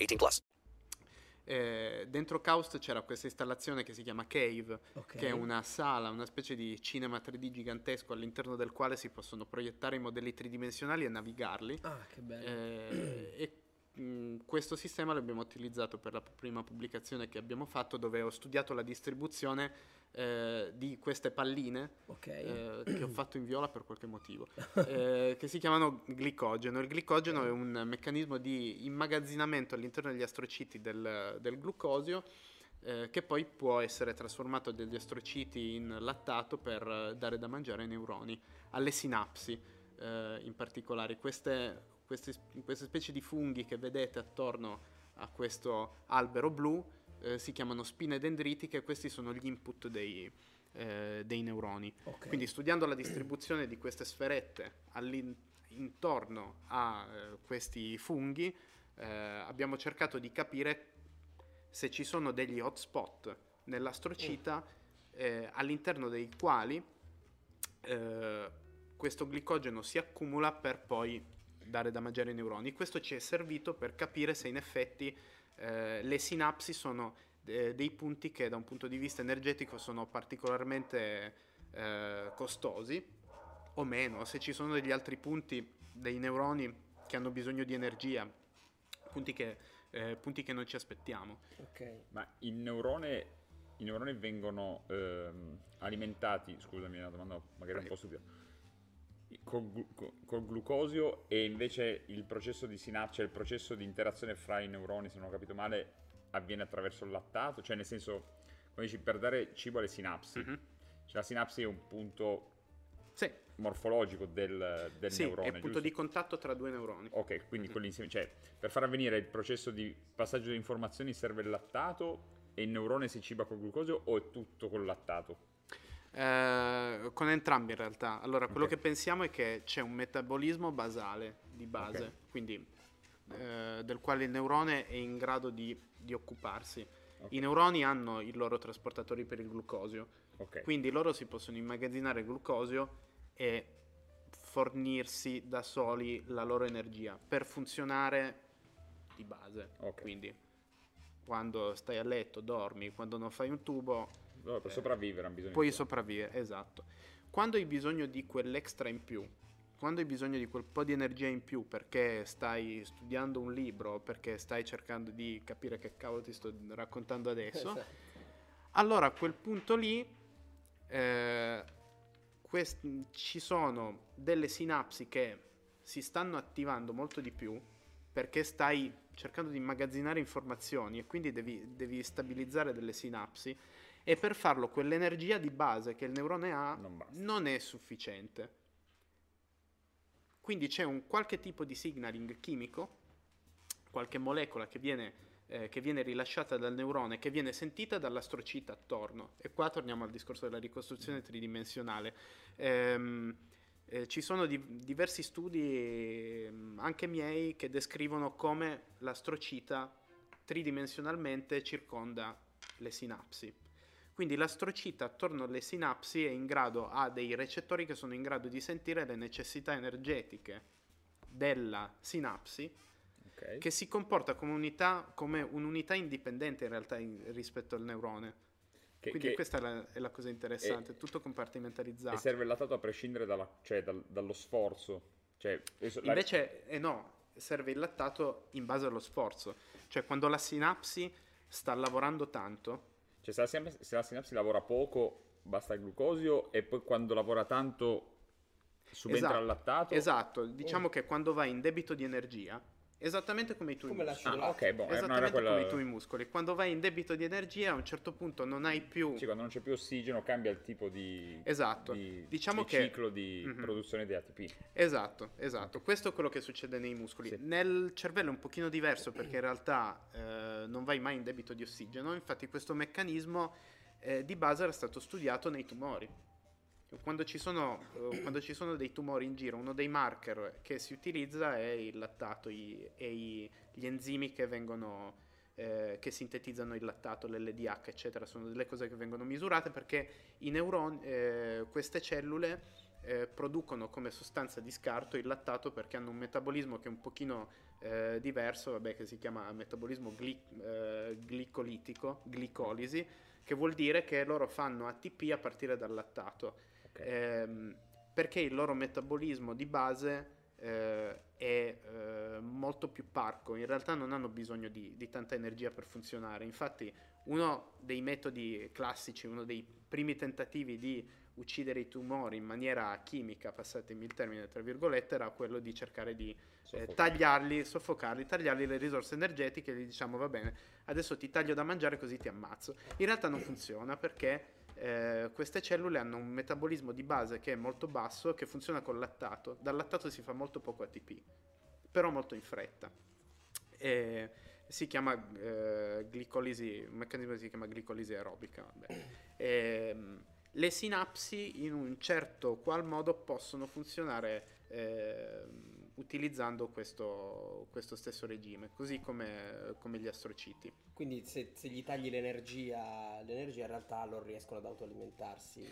eighteen plus. Eh, dentro KAUST c'era questa installazione che si chiama Cave, okay. che è una sala, una specie di cinema tre D gigantesco all'interno del quale si possono proiettare i modelli tridimensionali e navigarli. Ah, che bello. Eh, e mh, questo sistema l'abbiamo utilizzato per la prima pubblicazione che abbiamo fatto, dove ho studiato la distribuzione Eh, di queste palline okay. eh, che ho fatto in viola per qualche motivo eh, che si chiamano glicogeno. Il glicogeno okay. è un meccanismo di immagazzinamento all'interno degli astrociti del, del glucosio eh, che poi può essere trasformato dagli astrociti in lattato per dare da mangiare ai neuroni, alle sinapsi eh, in particolare. Queste, queste, queste specie di funghi che vedete attorno a questo albero blu, eh, si chiamano spine dendritiche, e questi sono gli input dei, eh, dei neuroni. Okay. Quindi studiando la distribuzione di queste sferette intorno a eh, questi funghi, eh, abbiamo cercato di capire se ci sono degli hotspot nell'astrocita eh, all'interno dei quali eh, questo glicogeno si accumula per poi dare da mangiare ai neuroni. Questo ci è servito per capire se in effetti eh, le sinapsi sono de- dei punti che da un punto di vista energetico sono particolarmente eh, costosi o meno, se ci sono degli altri punti dei neuroni che hanno bisogno di energia, punti che... Eh, punti che non ci aspettiamo. Okay. Ma il neurone, i neuroni vengono ehm, alimentati, scusami, una domanda magari un po' stupida, col, col, col glucosio, e invece il processo di sinapsi, il processo di interazione fra i neuroni, se non ho capito male, avviene attraverso il lattato, cioè nel senso, come dici, per dare cibo alle sinapsi, mm-hmm. cioè la sinapsi è un punto... Sì. Morfologico del, del sì, neurone, è il punto giusto? Di contatto tra due neuroni. Ok, quindi mm-hmm. quell'insieme, cioè, per far avvenire il processo di passaggio delle informazioni serve il lattato, e il neurone si ciba col glucosio, o è tutto col lattato? Eh, con entrambi in realtà. Allora, quello okay. che pensiamo è che c'è un metabolismo basale di base, okay. quindi eh, del quale il neurone è in grado di, di occuparsi. Okay. I neuroni hanno i loro trasportatori per il glucosio, okay. quindi loro si possono immagazzinare il glucosio e fornirsi da soli la loro energia per funzionare di base. Okay. Quindi quando stai a letto, dormi, quando non fai un tubo, no, per eh, sopravvivere, bisogno puoi sopravvivere, esatto. Quando hai bisogno di quell'extra in più, quando hai bisogno di quel po' di energia in più perché stai studiando un libro, perché stai cercando di capire che cavolo ti sto raccontando adesso, esatto. allora a quel punto lì eh, Questi, ci sono delle sinapsi che si stanno attivando molto di più perché stai cercando di immagazzinare informazioni, e quindi devi, devi stabilizzare delle sinapsi, e per farlo quell'energia di base che il neurone ha non, non è sufficiente. Quindi c'è un qualche tipo di signaling chimico, qualche molecola che viene, eh, che viene rilasciata dal neurone, che viene sentita dall'astrocita attorno. E qua torniamo al discorso della ricostruzione tridimensionale. Ehm, eh, ci sono di, diversi studi, anche miei, che descrivono come l'astrocita tridimensionalmente circonda le sinapsi. Quindi l'astrocita attorno alle sinapsi è in grado, ha dei recettori che sono in grado di sentire le necessità energetiche della sinapsi, okay. che si comporta come unità, come un'unità indipendente in realtà in, rispetto al neurone. Che, Quindi che questa è la, è la cosa interessante, è tutto compartimentalizzato. E serve il lattato a prescindere dalla, cioè, dal, dallo sforzo. Cioè, Invece la... eh no, serve il lattato in base allo sforzo. Cioè quando la sinapsi sta lavorando tanto... Cioè se la, sinapsi, se la sinapsi lavora poco basta il glucosio, e poi quando lavora tanto subentra esatto, il lattato? Esatto, diciamo oh. che quando vai in debito di energia, esattamente come i tuoi come muscoli. Ah, okay, boh, esattamente era quella... come i tuoi muscoli. Quando vai in debito di energia a un certo punto non hai più... Sì, quando non c'è più ossigeno cambia il tipo di, esatto. di, diciamo di che... ciclo di mm-hmm. produzione di A T P. Esatto, esatto. Questo è quello che succede nei muscoli. Sì. Nel cervello è un pochino diverso perché in realtà eh, non vai mai in debito di ossigeno. Infatti questo meccanismo eh, di base era stato studiato nei tumori. Quando ci sono, quando ci sono dei tumori in giro, uno dei marker che si utilizza è il lattato i, e i, gli enzimi che vengono eh, che sintetizzano il lattato, l'L D H, eccetera. Sono delle cose che vengono misurate perché i neuroni, eh, queste cellule eh, producono come sostanza di scarto il lattato perché hanno un metabolismo che è un pochino eh, diverso, vabbè, che si chiama metabolismo gli, eh, glicolitico, glicolisi, che vuol dire che loro fanno A T P a partire dal lattato. Eh, perché il loro metabolismo di base eh, è eh, molto più parco, in realtà non hanno bisogno di, di tanta energia per funzionare. Infatti uno dei metodi classici, uno dei primi tentativi di uccidere i tumori in maniera chimica, passatemi il termine tra virgolette, era quello di cercare di eh, tagliarli, soffocarli, tagliarli le risorse energetiche, e gli diciamo va bene, adesso ti taglio da mangiare così ti ammazzo. In realtà non funziona perché Eh, queste cellule hanno un metabolismo di base che è molto basso, che funziona col lattato. Dal lattato si fa molto poco A T P, però molto in fretta. Eh, si chiama eh, glicolisi, il meccanismo si chiama glicolisi aerobica. Vabbè. E, le sinapsi in un certo qual modo possono funzionare eh, utilizzando questo, questo stesso regime, così come, come gli astrociti. Quindi se, se gli tagli l'energia, l'energia in realtà loro riescono ad autoalimentarsi.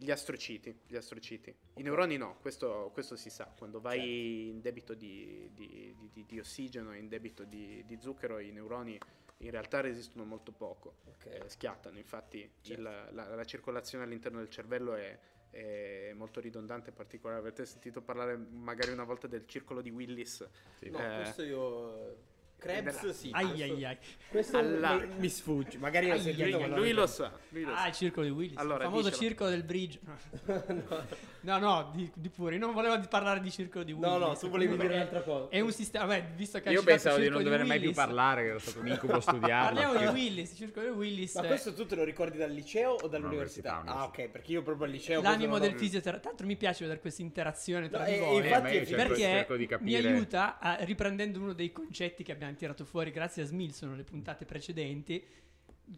Gli astrociti, gli astrociti. Okay. I neuroni no, questo, questo si sa. Quando vai certo. in debito di, di, di, di, di ossigeno, in debito di, di zucchero, i neuroni in realtà resistono molto poco, okay. eh, schiattano. Infatti certo. il, la, la circolazione all'interno del cervello è, è molto ridondante e particolare. Avete sentito parlare magari una volta del circolo di Willis? Sì. No, eh, questo io... Krebs della... sì. Ai ai ai. Questo alla... mi, mi sfugge. Magari ai, ai, ai, lui lo sa. Lui lo ah, sa. Il circolo di Willis. Allora, il famoso dicelo. Circolo del bridge. No, no, no di, di pure. Io non volevo parlare di circolo di Willis. No, no, tu volevi dire un'altra cosa. È un sistema. Vabbè, visto che io pensavo di non dover mai più parlare, che era stato un incubo studiarlo. Parliamo di Willis, circolo di Willis. Ma questo tu te lo ricordi dal liceo o dall'università? Ah, ok, perché io proprio al liceo. L'animo del fisioterapeuta. Tanto mi piace vedere questa interazione tra di voi, perché mi aiuta riprendendo uno dei concetti che abbiamo tirato fuori grazie a Smilson le puntate precedenti.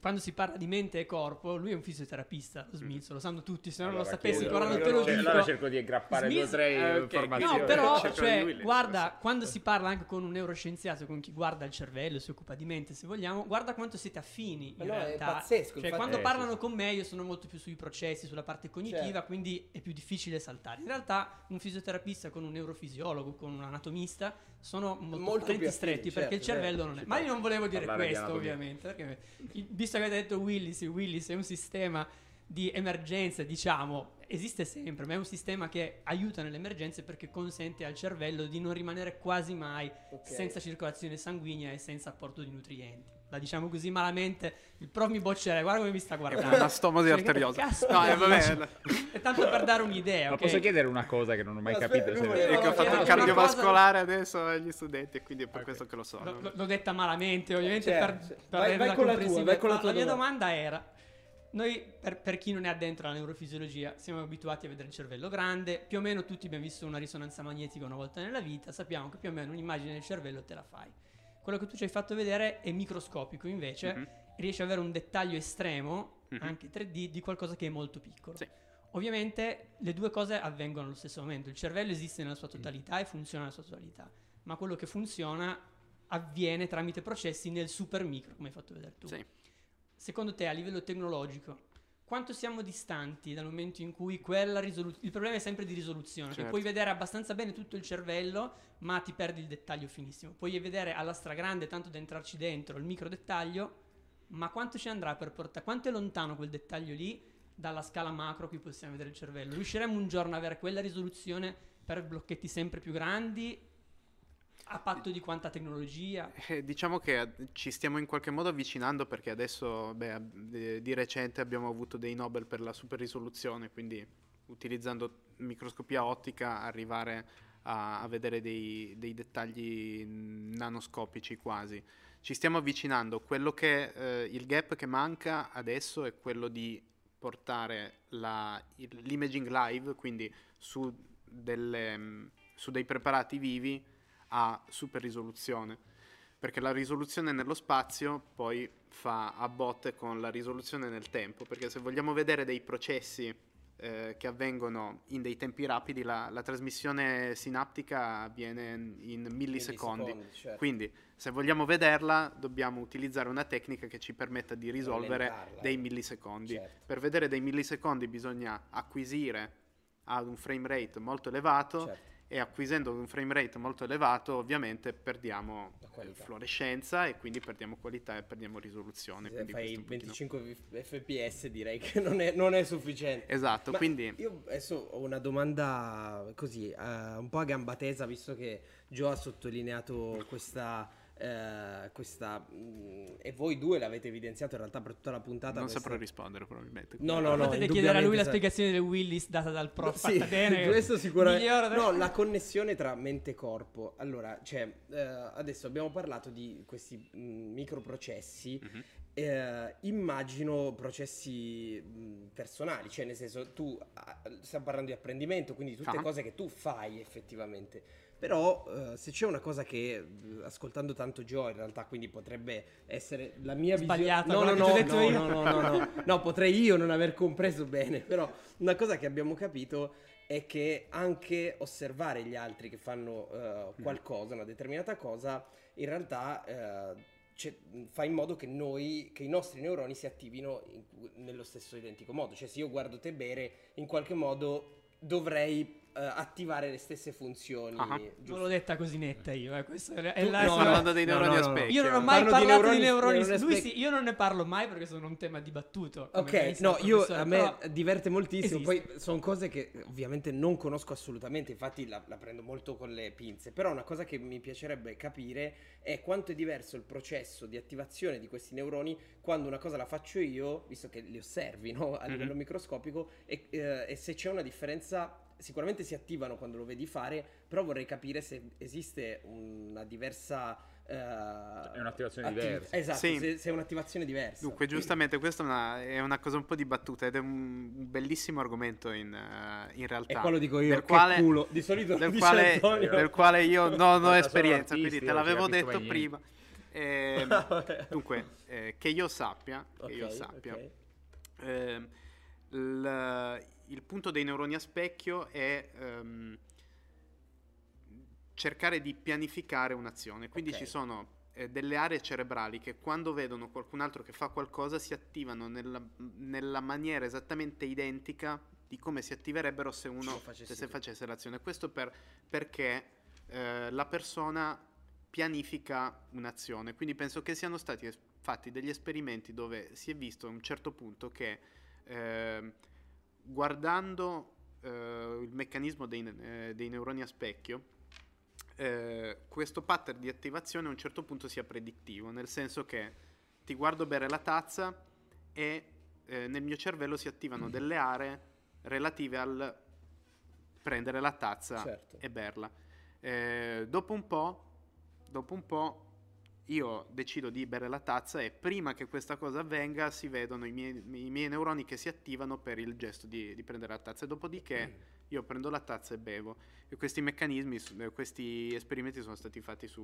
Quando si parla di mente e corpo, lui è un fisioterapista, lo Smilson, mm. lo sanno tutti, se non allora, lo sapessi, guarda, te lo dico. Allora cerco di aggrappare Smilson, due tre eh, okay. informazioni. No, però, cioè, guarda, quando si parla anche con un neuroscienziato, con chi guarda il cervello, si occupa di mente, se vogliamo, guarda quanto siete affini, in realtà. È pazzesco. Cioè, quando eh, parlano sì. con me, io sono molto più sui processi, sulla parte cognitiva, certo. quindi è più difficile saltare. In realtà, un fisioterapista con un neurofisiologo, con un anatomista, sono molto, molto più affini, stretti, certo, perché il cervello eh, non è... Ma io non volevo dire questo, ovviamente, perché... Visto che avete detto Willis, Willis è un sistema di emergenza, diciamo, esiste sempre, ma è un sistema che aiuta nelle emergenze perché consente al cervello di non rimanere quasi mai okay. senza circolazione sanguigna e senza apporto di nutrienti. La diciamo così malamente, il prof mi boccerà, guarda come mi sta guardando. È una stomosi cioè, arteriosa. No, eh, vabbè. È tanto per dare un'idea. Ma okay? Posso chiedere una cosa che non ho mai Aspetta, capito? Se... È che ho fatto il cardiovascolare cosa... adesso agli studenti, quindi è per okay. questo che lo so. L- l- l'ho detta malamente, ovviamente. Certo. Per, per vai, vai, con la tua, vai con la tua. La mia domanda era... Noi, per, per chi non è addentro alla neurofisiologia, siamo abituati a vedere il cervello grande. Più o meno tutti abbiamo visto una risonanza magnetica una volta nella vita. Sappiamo che più o meno un'immagine del cervello te la fai. Quello che tu ci hai fatto vedere è microscopico, invece mm-hmm. riesci ad avere un dettaglio estremo, mm-hmm. anche tre D, di qualcosa che è molto piccolo. Sì. Ovviamente le due cose avvengono allo stesso momento. Il cervello esiste nella sua totalità mm. e funziona nella sua totalità, ma quello che funziona avviene tramite processi nel supermicro, come hai fatto vedere tu. Sì. Secondo te, a livello tecnologico, quanto siamo distanti dal momento in cui quella risoluzione... Il problema è sempre di risoluzione, certo. che puoi vedere abbastanza bene tutto il cervello, ma ti perdi il dettaglio finissimo. Puoi vedere alla stragrande, tanto da entrarci dentro, il micro dettaglio, ma quanto ci andrà per portare... Quanto è lontano quel dettaglio lì dalla scala macro che possiamo vedere il cervello? Riusciremo un giorno ad avere quella risoluzione per blocchetti sempre più grandi... A patto di quanta tecnologia? Eh, diciamo che ci stiamo in qualche modo avvicinando, perché adesso beh, di recente abbiamo avuto dei Nobel per la super risoluzione, quindi utilizzando microscopia ottica arrivare a, a vedere dei, dei dettagli nanoscopici quasi. Ci stiamo avvicinando, quello che eh, il gap che manca adesso è quello di portare la, l'imaging live, quindi su, delle, su dei preparati vivi, a super risoluzione, perché la risoluzione nello spazio poi fa a botte con la risoluzione nel tempo, perché se vogliamo vedere dei processi eh, che avvengono in dei tempi rapidi, la, la trasmissione sinaptica avviene in millisecondi, millisecondi certo. quindi se vogliamo vederla dobbiamo utilizzare una tecnica che ci permetta di risolvere Allentarla. dei millisecondi, certo. per vedere dei millisecondi bisogna acquisire ad un frame rate molto elevato, certo. e acquisendo un frame rate molto elevato ovviamente perdiamo fluorescenza e quindi perdiamo qualità e perdiamo risoluzione. Se fai venticinque pochino... fps direi che non è, non è sufficiente. Esatto. Ma quindi io adesso ho una domanda così uh, un po' a gamba tesa, visto che Gio ha sottolineato questa Uh, questa mh, e voi due l'avete evidenziato in realtà per tutta la puntata. Non questa... saprò rispondere probabilmente. No, no, no. Potete chiedere a lui la spiegazione del Willis data dal prof. No, fatta sì, bene. Questo sicuramente. Migliore... No, la connessione tra mente e corpo. Allora, cioè, uh, adesso abbiamo parlato di questi mh, microprocessi. Mm-hmm. Eh, immagino processi mh, personali, cioè nel senso tu a, stiamo parlando di apprendimento, quindi tutte ah. cose che tu fai effettivamente. Però eh, se c'è una cosa che ascoltando tanto Joe in realtà, quindi potrebbe essere la mia visione no no no no, detto no, io. no no no no no potrei io non aver compreso bene, però una cosa che abbiamo capito è che anche osservare gli altri che fanno eh, qualcosa, una determinata cosa, in realtà eh, Cioè, fa in modo che noi, che i nostri neuroni si attivino in, nello stesso identico modo. Cioè, se io guardo te bere, in qualche modo dovrei uh, attivare le stesse funzioni. Uh-huh. Non l'ho detta così netta io, eh. Questo è tu, la no, parlando dei neuroni no, no, a specchio. Io non ho mai Parlo parlato di neuroni, di neuroni lui sì, io non ne parlo mai perché sono un tema dibattuto. Ok, no, io a me diverte moltissimo. Esiste. Poi sono cose che ovviamente non conosco assolutamente, infatti la, la prendo molto con le pinze. Però una cosa che mi piacerebbe capire è quanto è diverso il processo di attivazione di questi neuroni quando una cosa la faccio io, visto che li osservi, no? A livello mm-hmm. microscopico, e, eh, e se c'è una differenza. Sicuramente si attivano quando lo vedi fare, però vorrei capire se esiste una diversa... Uh, è un'attivazione attiv- diversa. Esatto, sì. se, se è un'attivazione diversa. Dunque, giustamente, questa è una, è una cosa un po' dibattuta ed è un bellissimo argomento in, uh, in realtà. E quello dico io, del che quale, culo. Di solito del quale, Antonio. Del quale io non ho esperienza, artisti, quindi te l'avevo detto prima. Eh, dunque, eh, che io sappia, che okay, io sappia... Okay. Eh, l, Il punto dei neuroni a specchio è um, cercare di pianificare un'azione. Quindi okay. ci sono eh, delle aree cerebrali che quando vedono qualcun altro che fa qualcosa si attivano nella, nella maniera esattamente identica di come si attiverebbero se uno facesse, se facesse l'azione. Questo per, perché eh, la persona pianifica un'azione. Quindi penso che siano stati es- fatti degli esperimenti dove si è visto a un certo punto che... Eh, guardando eh, il meccanismo dei, eh, dei neuroni a specchio, eh, questo pattern di attivazione a un certo punto sia predittivo, nel senso che ti guardo bere la tazza e eh, nel mio cervello si attivano mm. delle aree relative al prendere la tazza certo. e berla. Eh, dopo un po', dopo un po' io decido di bere la tazza e prima che questa cosa avvenga si vedono i miei, i miei neuroni che si attivano per il gesto di, di prendere la tazza e dopodiché io prendo la tazza e bevo. E questi meccanismi, questi esperimenti sono stati fatti su,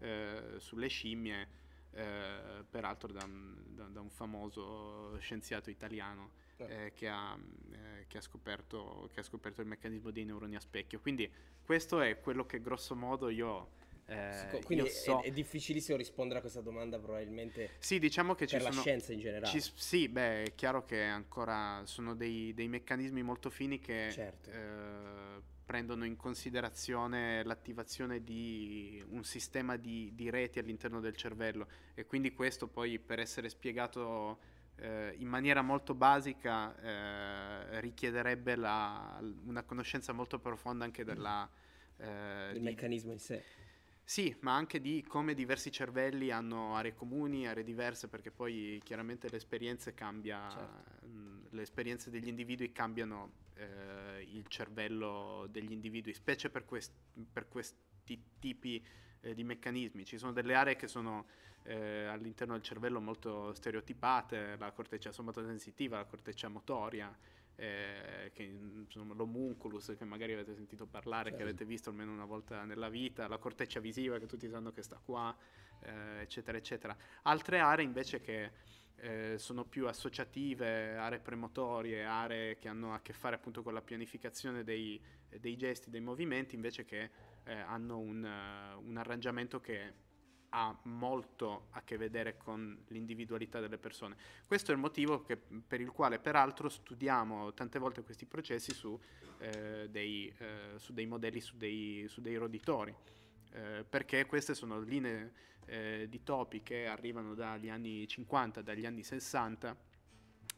eh, sulle scimmie, eh, peraltro da un, da, da un famoso scienziato italiano eh, che, ha, eh, che, ha scoperto, che ha scoperto il meccanismo dei neuroni a specchio. Quindi questo è quello che grosso modo io... Eh, quindi so. è, è difficilissimo rispondere a questa domanda probabilmente sì, diciamo che per ci la sono, scienza in generale ci, sì, beh è chiaro che ancora sono dei, dei meccanismi molto fini che certo. eh, prendono in considerazione l'attivazione di un sistema di, di reti all'interno del cervello e quindi questo poi per essere spiegato eh, in maniera molto basica eh, richiederebbe la, una conoscenza molto profonda anche della, eh, del meccanismo in sé. Sì, ma anche di come diversi cervelli hanno aree comuni, aree diverse, perché poi chiaramente le esperienze cambia, certo. mh, le esperienze degli individui cambiano eh, il cervello degli individui, specie per, quest- per questi tipi eh, di meccanismi. Ci sono delle aree che sono eh, all'interno del cervello molto stereotipate, la corteccia somatosensitiva, la corteccia motoria, Eh, che, insomma, l'omunculus che magari avete sentito parlare, certo. che avete visto almeno una volta nella vita, la corteccia visiva che tutti sanno che sta qua, eh, eccetera eccetera. Altre aree invece che eh, sono più associative, aree premotorie, aree che hanno a che fare appunto con la pianificazione dei, dei gesti, dei movimenti, invece che eh, hanno un, uh, un arrangiamento che ha molto a che vedere con l'individualità delle persone. Questo è il motivo che, per il quale peraltro studiamo tante volte questi processi su, eh, dei, eh, su dei modelli, su dei, su dei roditori, eh, perché queste sono linee eh, di topi che arrivano dagli anni cinquanta, dagli anni sessanta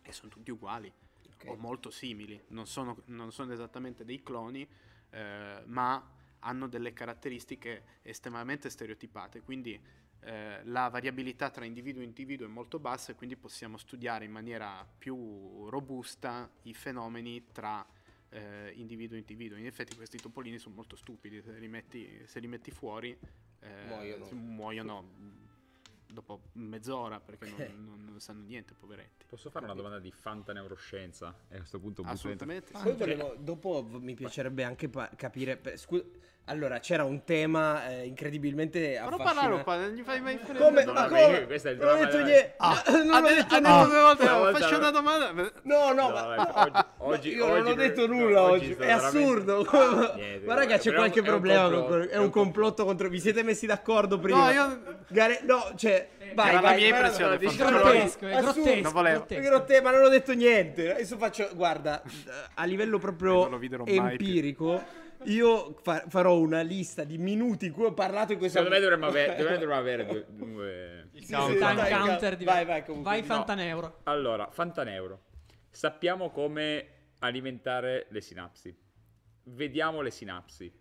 e sono tutti uguali okay. o molto simili, non sono, non sono esattamente dei cloni eh, ma hanno delle caratteristiche estremamente stereotipate, quindi eh, la variabilità tra individuo e individuo è molto bassa e quindi possiamo studiare in maniera più robusta i fenomeni tra eh, individuo e individuo. In effetti questi topolini sono molto stupidi, se li metti, se li metti fuori eh, muoiono. muoiono dopo mezz'ora perché non, non, non sanno niente, poveretti. Posso fare una domanda di fantaneuroscienza? E a questo punto assolutamente. Poi volevo, dopo mi piacerebbe anche pa- capire. Per, scu- allora, c'era un tema eh, incredibilmente affascinante. Qua, non gli fai mai fare come? No, ma come? Questo è il drama. Non ho detto ah, non l'ho detto ah, due volte. Ah, faccio volta, una domanda. No, no, no ma, ma, oggi, ma io oggi, non ho detto per, nulla no, oggi. È assurdo. Ah, niente, ma raga, c'è qualche problema? È un complotto contro. Vi siete messi d'accordo prima? No, io. No, cioè. Vai, vai, la mia impressione è grottesco, è grottesco, ma non ho detto niente. Adesso faccio, guarda, a livello proprio empirico io fa- farò una lista di minuti in cui ho parlato in questa. Secondo me dovremmo avere, dovremmo avere due, due... il sì, counter, sì, time dai, counter di... vai, vai, comunque. Vai Fantaneuro. No. Allora, Fantaneuro. Sappiamo come alimentare le sinapsi. Vediamo le sinapsi.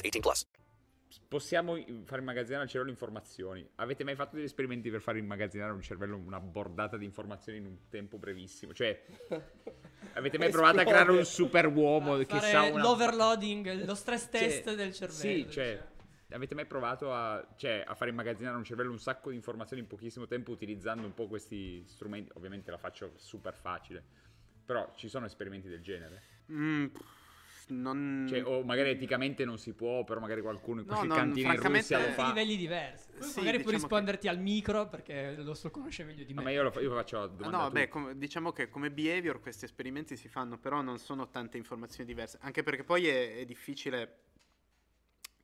eighteen plus. Possiamo far immagazzinare al cervello informazioni. Avete mai fatto degli esperimenti per far immagazzinare un cervello una bordata di informazioni in un tempo brevissimo? Cioè, avete mai provato a creare un superuomo che sa una... l'overloading, lo stress test cioè, del cervello? Sì, cioè... Avete mai provato a, cioè, a far immagazzinare un cervello un sacco di informazioni in pochissimo tempo utilizzando un po' questi strumenti? Ovviamente la faccio super facile, però ci sono esperimenti del genere? Mm, non... Cioè, o magari eticamente non si può, però magari qualcuno in questi no, cantini no, francamente... russi lo fa. A livelli diversi. Sì, magari diciamo puoi risponderti che... al micro perché lo so conosce meglio di me. No, ma io lo, io lo faccio domanda no, a beh, com- diciamo che come behavior questi esperimenti si fanno, però non sono tante informazioni diverse. Anche perché poi è, è difficile...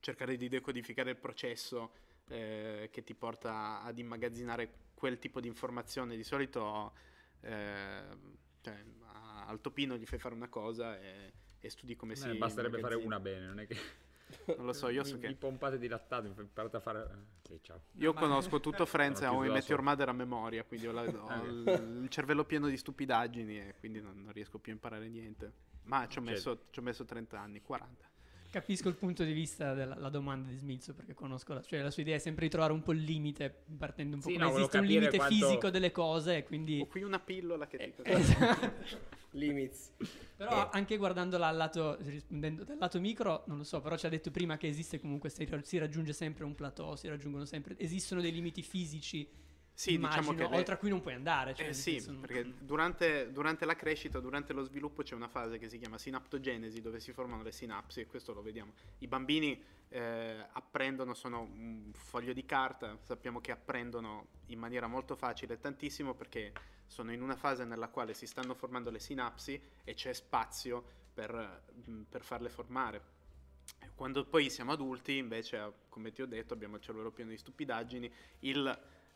cercare di decodificare il processo eh, che ti porta ad immagazzinare quel tipo di informazione. Di solito eh, cioè, al topino gli fai fare una cosa e, e studi come eh, si basterebbe fare una bene, non è che non lo so, io so mi, che mi pompate di lattato, imparate a fare okay, ciao. Io no, conosco ma... tutto Friends e How I Met Your Mother a memoria, quindi ho, la, ho il cervello pieno di stupidaggini e quindi non, non riesco più a imparare niente, ma ci ho messo, ci ho messo trenta anni, quaranta. Capisco il punto di vista della domanda di Smilzo perché conosco la, cioè la sua idea è sempre di trovare un po' il limite partendo un po' sì, come no, esiste un limite quanto... fisico delle cose, quindi ho qui una pillola che ti eh, esatto. Limits. Però eh. anche guardandola al lato rispondendo dal lato micro, non lo so, però ci ha detto prima che esiste comunque si raggiunge sempre un plateau, si raggiungono sempre esistono dei limiti fisici. Sì, immagino, diciamo che oltre a cui non puoi andare. Cioè eh sì, non... perché durante, durante la crescita, durante lo sviluppo c'è una fase che si chiama sinaptogenesi dove si formano le sinapsi e questo lo vediamo. I bambini eh, apprendono, sono un foglio di carta, sappiamo che apprendono in maniera molto facile tantissimo perché sono in una fase nella quale si stanno formando le sinapsi e c'è spazio per, per farle formare. Quando poi siamo adulti invece, come ti ho detto, abbiamo il cervello pieno di stupidaggini, il...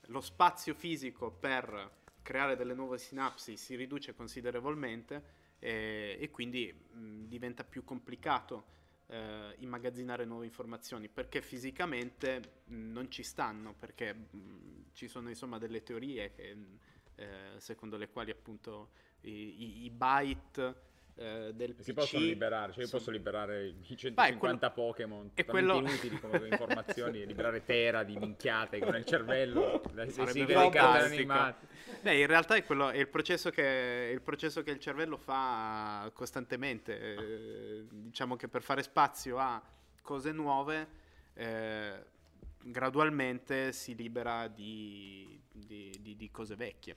lo spazio fisico per creare delle nuove sinapsi si riduce considerevolmente e, e quindi mh, diventa più complicato eh, immagazzinare nuove informazioni perché fisicamente mh, non ci stanno, perché mh, ci sono insomma delle teorie che, mh, eh, secondo le quali appunto i, i, i byte Eh, del si P C, possono liberare, cioè io sono... posso liberare i centocinquanta quello... Pokémon quello... inutili come informazioni, liberare Tera di minchiate con il cervello, le sigle dei cartoni animati. Beh, in realtà è, quello, è il processo che il processo che il cervello fa costantemente, eh, diciamo che per fare spazio a cose nuove eh, gradualmente si libera di, di, di, di cose vecchie.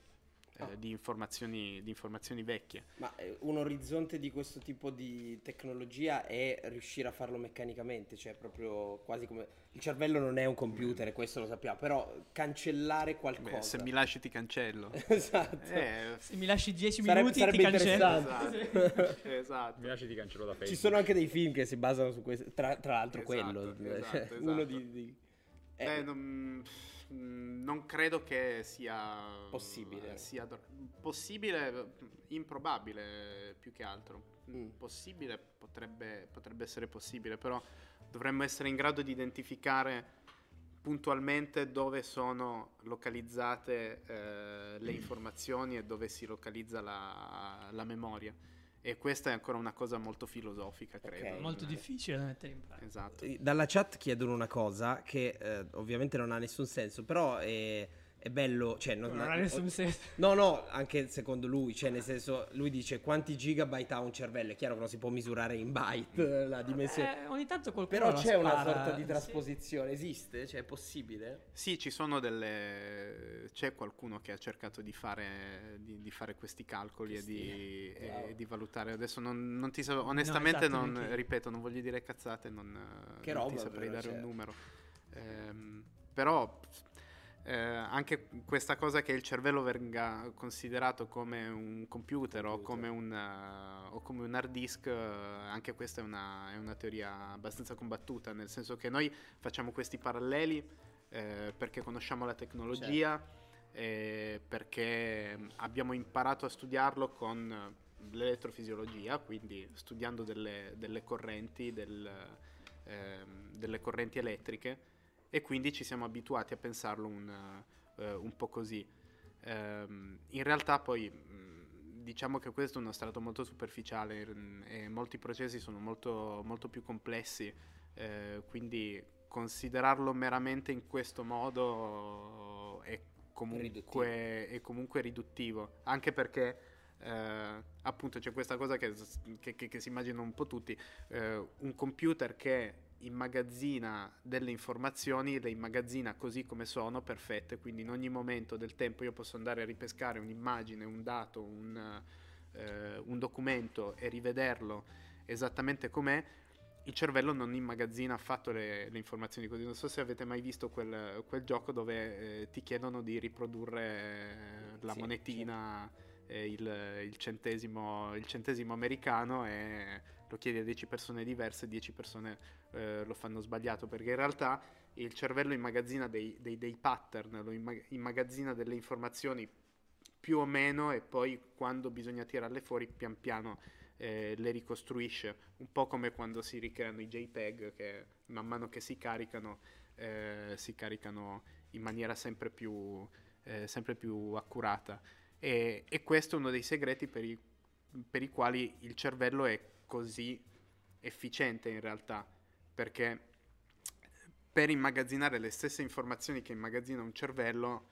Oh. Di informazioni di informazioni vecchie. Ma eh, un orizzonte di questo tipo di tecnologia è riuscire a farlo meccanicamente, cioè proprio quasi come il cervello non è un computer, mm. questo lo sappiamo, però cancellare qualcosa. Beh, se mi lasci ti cancello. Esatto. Eh, se mi lasci dieci sarebbe, minuti sarebbe ti cancello. Esatto. Esatto. Mi lasci ti cancello da Facebook. Ci sono anche dei film che si basano su questo, tra, tra l'altro esatto, quello, esatto, esatto. Uno di, di... Eh. Beh, non... non credo che sia possibile, sia do- possibile improbabile più che altro. Mm. Possibile potrebbe, potrebbe essere possibile, però dovremmo essere in grado di identificare puntualmente dove sono localizzate eh, le informazioni e dove si localizza la, la memoria. E questa è ancora una cosa molto filosofica, credo. Okay. Molto difficile da mettere in pratica. Esatto. Dalla chat chiedono una cosa che eh, ovviamente non ha nessun senso, però è, è bello. Cioè, non, non ha nessun senso. No, no, anche secondo lui. Cioè, nel senso, lui dice quanti gigabyte ha un cervello. È chiaro che non si può misurare in byte la dimensione. Eh, ogni tanto qualcuno però c'è spara. Una sorta di trasposizione. Esiste? Cioè, è possibile? Sì, ci sono delle. C'è qualcuno che ha cercato di fare, di, di fare questi calcoli e di, wow. e di valutare. Adesso non, non ti so, onestamente no, esatto, non perché... ripeto, non voglio dire cazzate, non, che non roba, ti saprei dare certo. un numero ehm, però eh, anche questa cosa che il cervello venga considerato come un computer, computer. O, come un, uh, o come un hard disk, uh, anche questa è una, è una teoria abbastanza combattuta, nel senso che noi facciamo questi paralleli eh, perché conosciamo la tecnologia, certo. eh, perché abbiamo imparato a studiarlo con l'elettrofisiologia, quindi studiando delle, delle correnti del, ehm, delle correnti elettriche, e quindi ci siamo abituati a pensarlo un, eh, un po' così. Ehm, in realtà poi mh, diciamo che questo è uno strato molto superficiale mh, e molti processi sono molto, molto più complessi, eh, quindi considerarlo meramente in questo modo è comunque, è comunque riduttivo, anche perché Uh, appunto c'è questa cosa che, che, che, che si immaginano un po' tutti, uh, un computer che immagazzina delle informazioni, le immagazzina così come sono, perfette, quindi in ogni momento del tempo io posso andare a ripescare un'immagine, un dato, un, uh, un documento e rivederlo esattamente com'è. Il cervello non immagazzina affatto le, le informazioni così. Non so se avete mai visto quel, quel gioco dove eh, ti chiedono di riprodurre eh, la sì, monetina, certo. Il, il, centesimo, il centesimo americano, e lo chiedi a dieci persone diverse, dieci persone eh, lo fanno sbagliato, perché in realtà il cervello immagazzina dei, dei, dei pattern, lo immag- immagazzina delle informazioni più o meno, e poi quando bisogna tirarle fuori pian piano eh, le ricostruisce, un po' come quando si ricreano i JPEG, che man mano che si caricano eh, si caricano in maniera sempre più, eh, sempre più accurata. E, e questo è uno dei segreti per i, per i quali il cervello è così efficiente in realtà, perché per immagazzinare le stesse informazioni che immagazzina un cervello,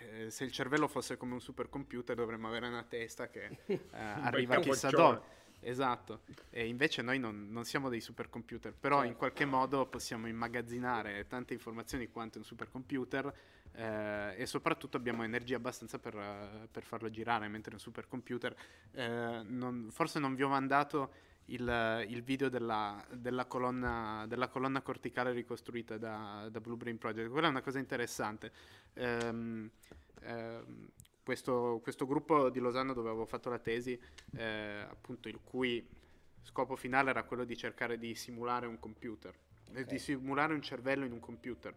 eh, se il cervello fosse come un supercomputer dovremmo avere una testa che eh, arriva chissà dove. Esatto, e invece noi non, non siamo dei supercomputer, però in qualche modo possiamo immagazzinare tante informazioni quanto un supercomputer, eh, e soprattutto abbiamo energia abbastanza per, per farlo girare, mentre un supercomputer, eh, non, forse non vi ho mandato il, il video della, della, colonna, della colonna corticale ricostruita da, da Blue Brain Project. Quella è una cosa interessante. Um, um, Questo, questo gruppo di Losanna, dove avevo fatto la tesi, eh, appunto, il cui scopo finale era quello di cercare di simulare un computer, okay. di simulare un cervello in un computer,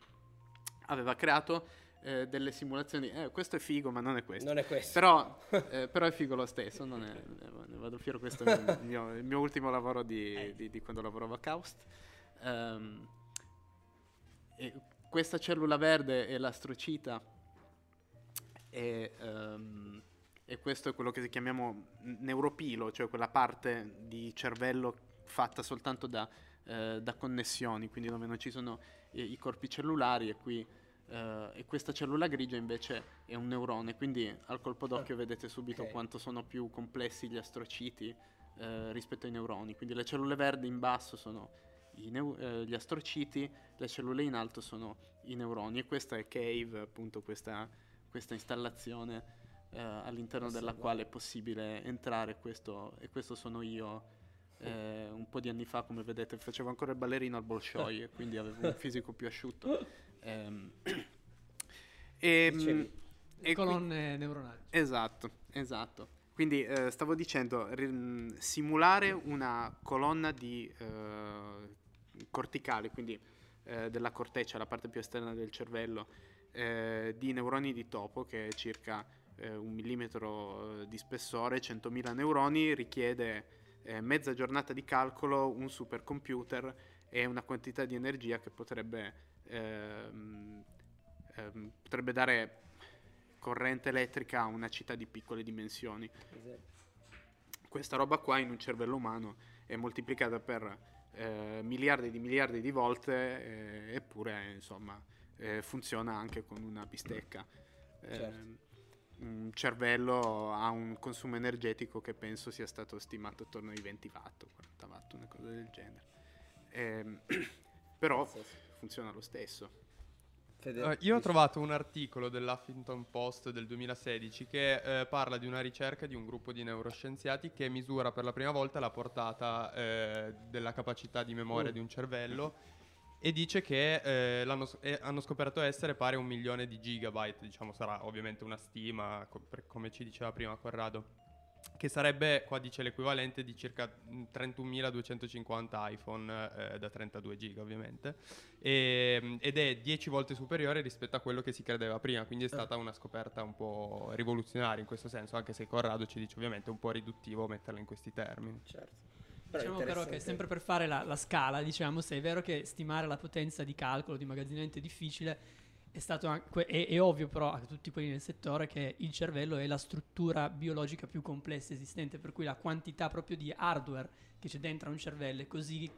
aveva creato eh, delle simulazioni. Eh, questo è figo, ma non è questo. Non è questo. Però, eh, però è figo lo stesso. Non è, ne vado fiero. Questo è il mio, il mio ultimo lavoro di, eh. di, di quando lavoravo a KAUST. Um, e questa cellula verde è l'astrocita. E, um, e questo è quello che chiamiamo neuropilo, cioè quella parte di cervello fatta soltanto da, eh, da connessioni, quindi dove non ci sono i, i corpi cellulari, e, qui, eh, e questa cellula grigia invece è un neurone, quindi al colpo d'occhio oh. vedete subito okay. quanto sono più complessi gli astrociti eh, rispetto ai neuroni, quindi le cellule verdi in basso sono i neu- eh, gli astrociti, le cellule in alto sono i neuroni, e questa è Cave, appunto questa... questa installazione eh, all'interno della quale è possibile entrare, questo, e questo sono io eh, un po' di anni fa, come vedete facevo ancora il ballerino al Bolshoi, quindi avevo un fisico più asciutto ehm, e, e colonne qui, neuronali, esatto, esatto. Quindi eh, stavo dicendo, r- simulare una colonna di eh, corticale, quindi eh, della corteccia, la parte più esterna del cervello, Eh, di neuroni di topo, che è circa eh, un millimetro eh, di spessore, centomila neuroni, richiede eh, mezza giornata di calcolo, un supercomputer e una quantità di energia che potrebbe ehm, ehm, potrebbe dare corrente elettrica a una città di piccole dimensioni. Esatto. Questa roba qua in un cervello umano è moltiplicata per eh, miliardi di miliardi di volte, eh, eppure insomma eh, funziona anche con una bistecca. Certo. Eh, un cervello ha un consumo energetico che penso sia stato stimato attorno ai venti watt, quaranta watt, una cosa del genere. Eh, però funziona lo stesso. Uh, io ho trovato un articolo dell'Huffington Post del duemilasedici che eh, parla di una ricerca di un gruppo di neuroscienziati che misura per la prima volta la portata eh, della capacità di memoria uh. di un cervello, e dice che eh, l'hanno, eh, hanno scoperto essere pari a un milione di gigabyte, diciamo, sarà ovviamente una stima, co- per, come ci diceva prima Corrado, che sarebbe, qua dice, l'equivalente di circa trentunomiladuecentocinquanta iPhone eh, da trentadue giga ovviamente, e, ed è dieci volte superiore rispetto a quello che si credeva prima, quindi è stata una scoperta un po' rivoluzionaria in questo senso, anche se Corrado ci dice ovviamente è un po' riduttivo metterla in questi termini. Certo. Però diciamo però che sempre per fare la, la scala, diciamo, se è vero che stimare la potenza di calcolo di immagazzinamento è difficile, è stato anche, è, è ovvio però a tutti quelli nel settore che il cervello è la struttura biologica più complessa esistente, per cui la quantità proprio di hardware che c'è dentro un cervello è così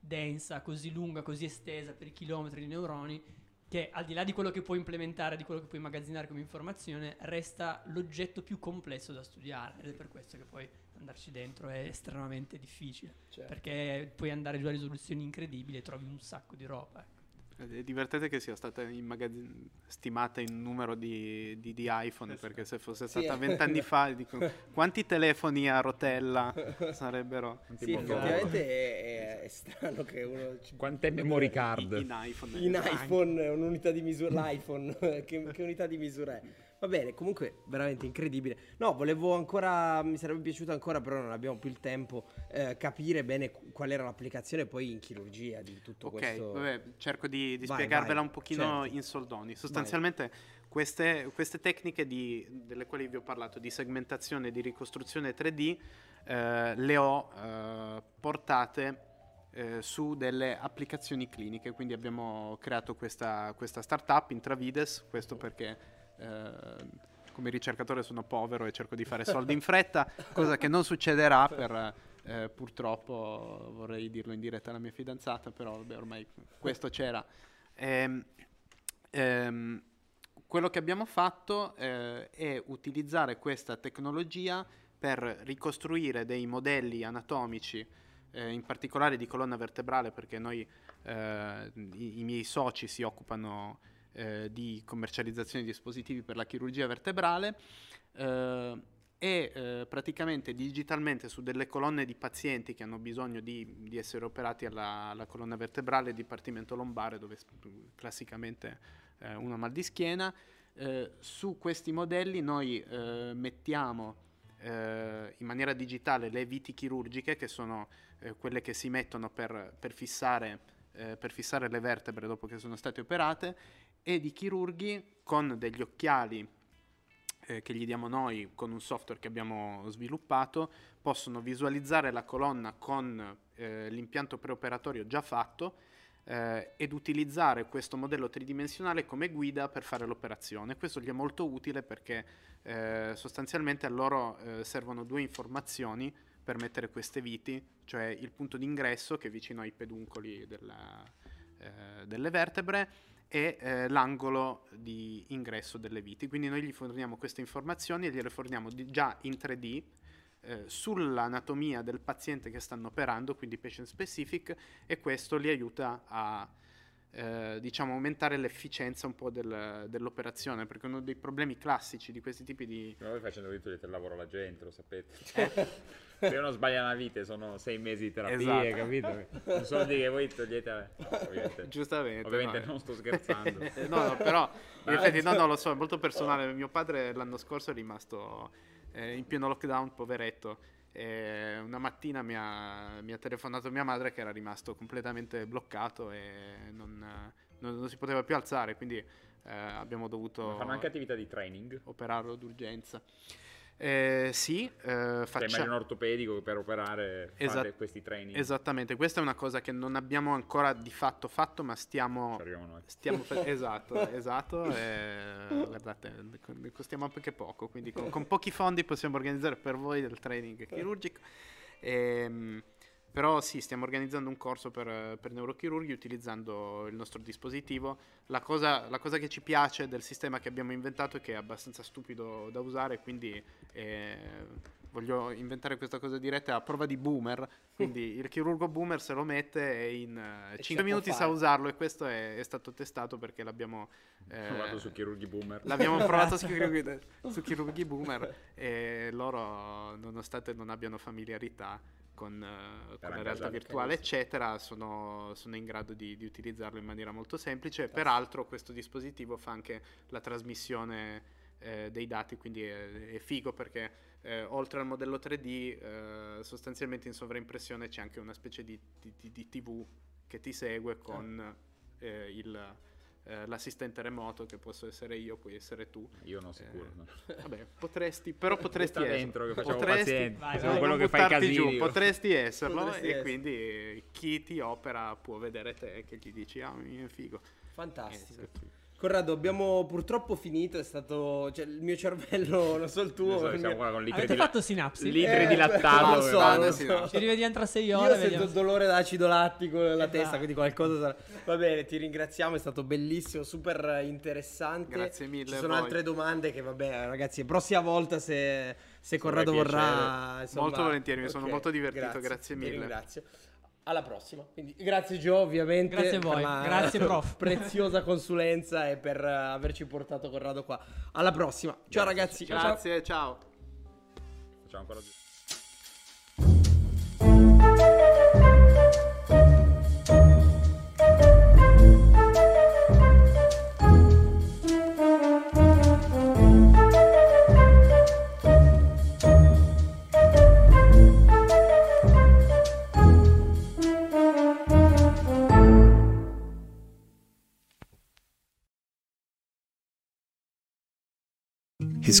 densa, così lunga, così estesa per i chilometri di neuroni, che al di là di quello che puoi implementare, di quello che puoi immagazzinare come informazione, resta l'oggetto più complesso da studiare, ed è per questo che poi andarci dentro è estremamente difficile. Certo. Perché puoi andare giù a risoluzioni incredibili e trovi un sacco di roba, ecco. Divertente che sia stata immagazzin- stimata in numero di, di, di iPhone, perché se fosse stata vent'anni sì, fa dico, quanti telefoni a rotella sarebbero. Sì, effettivamente è, è strano che uno ci... Quante memory card in, in iPhone, in iPhone un'unità di misura, l'iPhone che, che unità di misura è? Va bene, comunque veramente incredibile. No, volevo ancora, mi sarebbe piaciuto ancora, però non abbiamo più il tempo, eh, capire bene qual era l'applicazione poi in chirurgia di tutto okay, questo. Ok, vabbè, cerco di, di vai, spiegarvela vai, un pochino certo. in soldoni. Sostanzialmente queste, queste tecniche di, delle quali vi ho parlato, di segmentazione, di ricostruzione tre D, eh, le ho eh, portate eh, su delle applicazioni cliniche, quindi abbiamo creato questa, questa startup, Intravides, questo perché... Eh, come ricercatore sono povero e cerco di fare soldi in fretta, cosa che non succederà per eh, purtroppo, vorrei dirlo in diretta alla mia fidanzata, però vabbè, ormai questo c'era. Ehm, ehm, quello che abbiamo fatto eh, è utilizzare questa tecnologia per ricostruire dei modelli anatomici, eh, in particolare di colonna vertebrale, perché noi eh, i, i miei soci si occupano Eh, di commercializzazione di dispositivi per la chirurgia vertebrale, eh, e eh, praticamente digitalmente su delle colonne di pazienti che hanno bisogno di, di essere operati alla, alla colonna vertebrale, dipartimento lombare, dove classicamente eh, uno ha mal di schiena, eh, su questi modelli noi eh, mettiamo eh, in maniera digitale le viti chirurgiche, che sono eh, quelle che si mettono per, per, fissare, eh, per fissare le vertebre dopo che sono state operate, e di chirurghi con degli occhiali eh, che gli diamo noi con un software che abbiamo sviluppato, possono visualizzare la colonna con eh, l'impianto preoperatorio già fatto eh, ed utilizzare questo modello tridimensionale come guida per fare l'operazione. Questo gli è molto utile perché eh, sostanzialmente a loro eh, servono due informazioni per mettere queste viti, cioè il punto d'ingresso che è vicino ai peduncoli della, eh, delle vertebre, e eh, l'angolo di ingresso delle viti. Quindi noi gli forniamo queste informazioni e gliele forniamo di, già in tre D eh, sull'anatomia del paziente che stanno operando, quindi patient specific, e questo li aiuta a eh, diciamo aumentare l'efficienza un po' del, dell'operazione, perché uno dei problemi classici di questi tipi di... Noi facendo virtuale del lavoro la gente, lo sapete. Se uno sbaglia una vite sono sei mesi di terapia, esatto. Capito? Non soldi che voi togliete a... ovviamente. Giustamente. Ovviamente no. Non sto scherzando. no, no, però in effetti no, no, lo so, è molto personale. Mio padre l'anno scorso è rimasto eh, in pieno lockdown, poveretto. E una mattina mi ha, mi ha telefonato mia madre che era rimasto completamente bloccato e non, non, non si poteva più alzare, quindi eh, abbiamo dovuto... Ma fanno anche attività di training. Operarlo d'urgenza. Eh, sì, eh, facciamo un ortopedico per operare, fare Esat- questi training. Esattamente, questa è una cosa che non abbiamo ancora di fatto fatto, ma stiamo, stiamo per- esatto, esatto. Eh, guardate, costiamo anche poco, quindi con, con pochi fondi possiamo organizzare per voi del training chirurgico. Eh, però sì, stiamo organizzando un corso per, per neurochirurghi utilizzando il nostro dispositivo. La cosa, la cosa che ci piace del sistema che abbiamo inventato è che è abbastanza stupido da usare, quindi eh, voglio inventare questa cosa diretta a prova di boomer, quindi il chirurgo boomer se lo mette e in uh, cinque minuti sa usarlo, e questo è, è stato testato perché l'abbiamo eh, provato su chirurghi boomer. L'abbiamo provato su chirurghi, su chirurghi boomer, e loro, nonostante non abbiano familiarità con, uh, con la realtà virtuale eccetera, sono, sono in grado di, di utilizzarlo in maniera molto semplice. Peraltro questo dispositivo fa anche la trasmissione eh, dei dati, quindi è, è figo perché eh, oltre al modello tre D eh, sostanzialmente in sovraimpressione c'è anche una specie di, di, di tivù che ti segue con eh, il l'assistente remoto, che posso essere io, puoi essere tu. Io no, sicuro. Eh, no. Vabbè, potresti, però potresti esserlo. Potresti, vai, vai, quello che fai casino. Giù, potresti esserlo potresti e essere. Quindi chi ti opera può vedere te che gli dici ah, è figo. Fantastico. Eh, Corrado, abbiamo purtroppo finito, è stato, cioè, il mio cervello, non so il tuo, so, il mio... avete di... fatto sinapsi? Litri eh, di lattato, so, so. so. Ci rivediamo tra sei ore. Io vediamo. Sento dolore da acido lattico nella eh, testa, va. Quindi qualcosa sarà. Va bene, ti ringraziamo, è stato bellissimo, super interessante. Grazie mille. Ci sono voi. Altre domande che vabbè ragazzi, prossima volta se, se Corrado vorrà, insomma, molto volentieri, mi okay. sono molto divertito, grazie, grazie mille. Ti ringrazio. Alla prossima, quindi grazie Gio ovviamente, grazie a voi, per la grazie prof preziosa consulenza e per averci portato Corrado qua. Alla prossima, ciao, grazie, ragazzi, ciao. Grazie, ciao, facciamo ancora più. His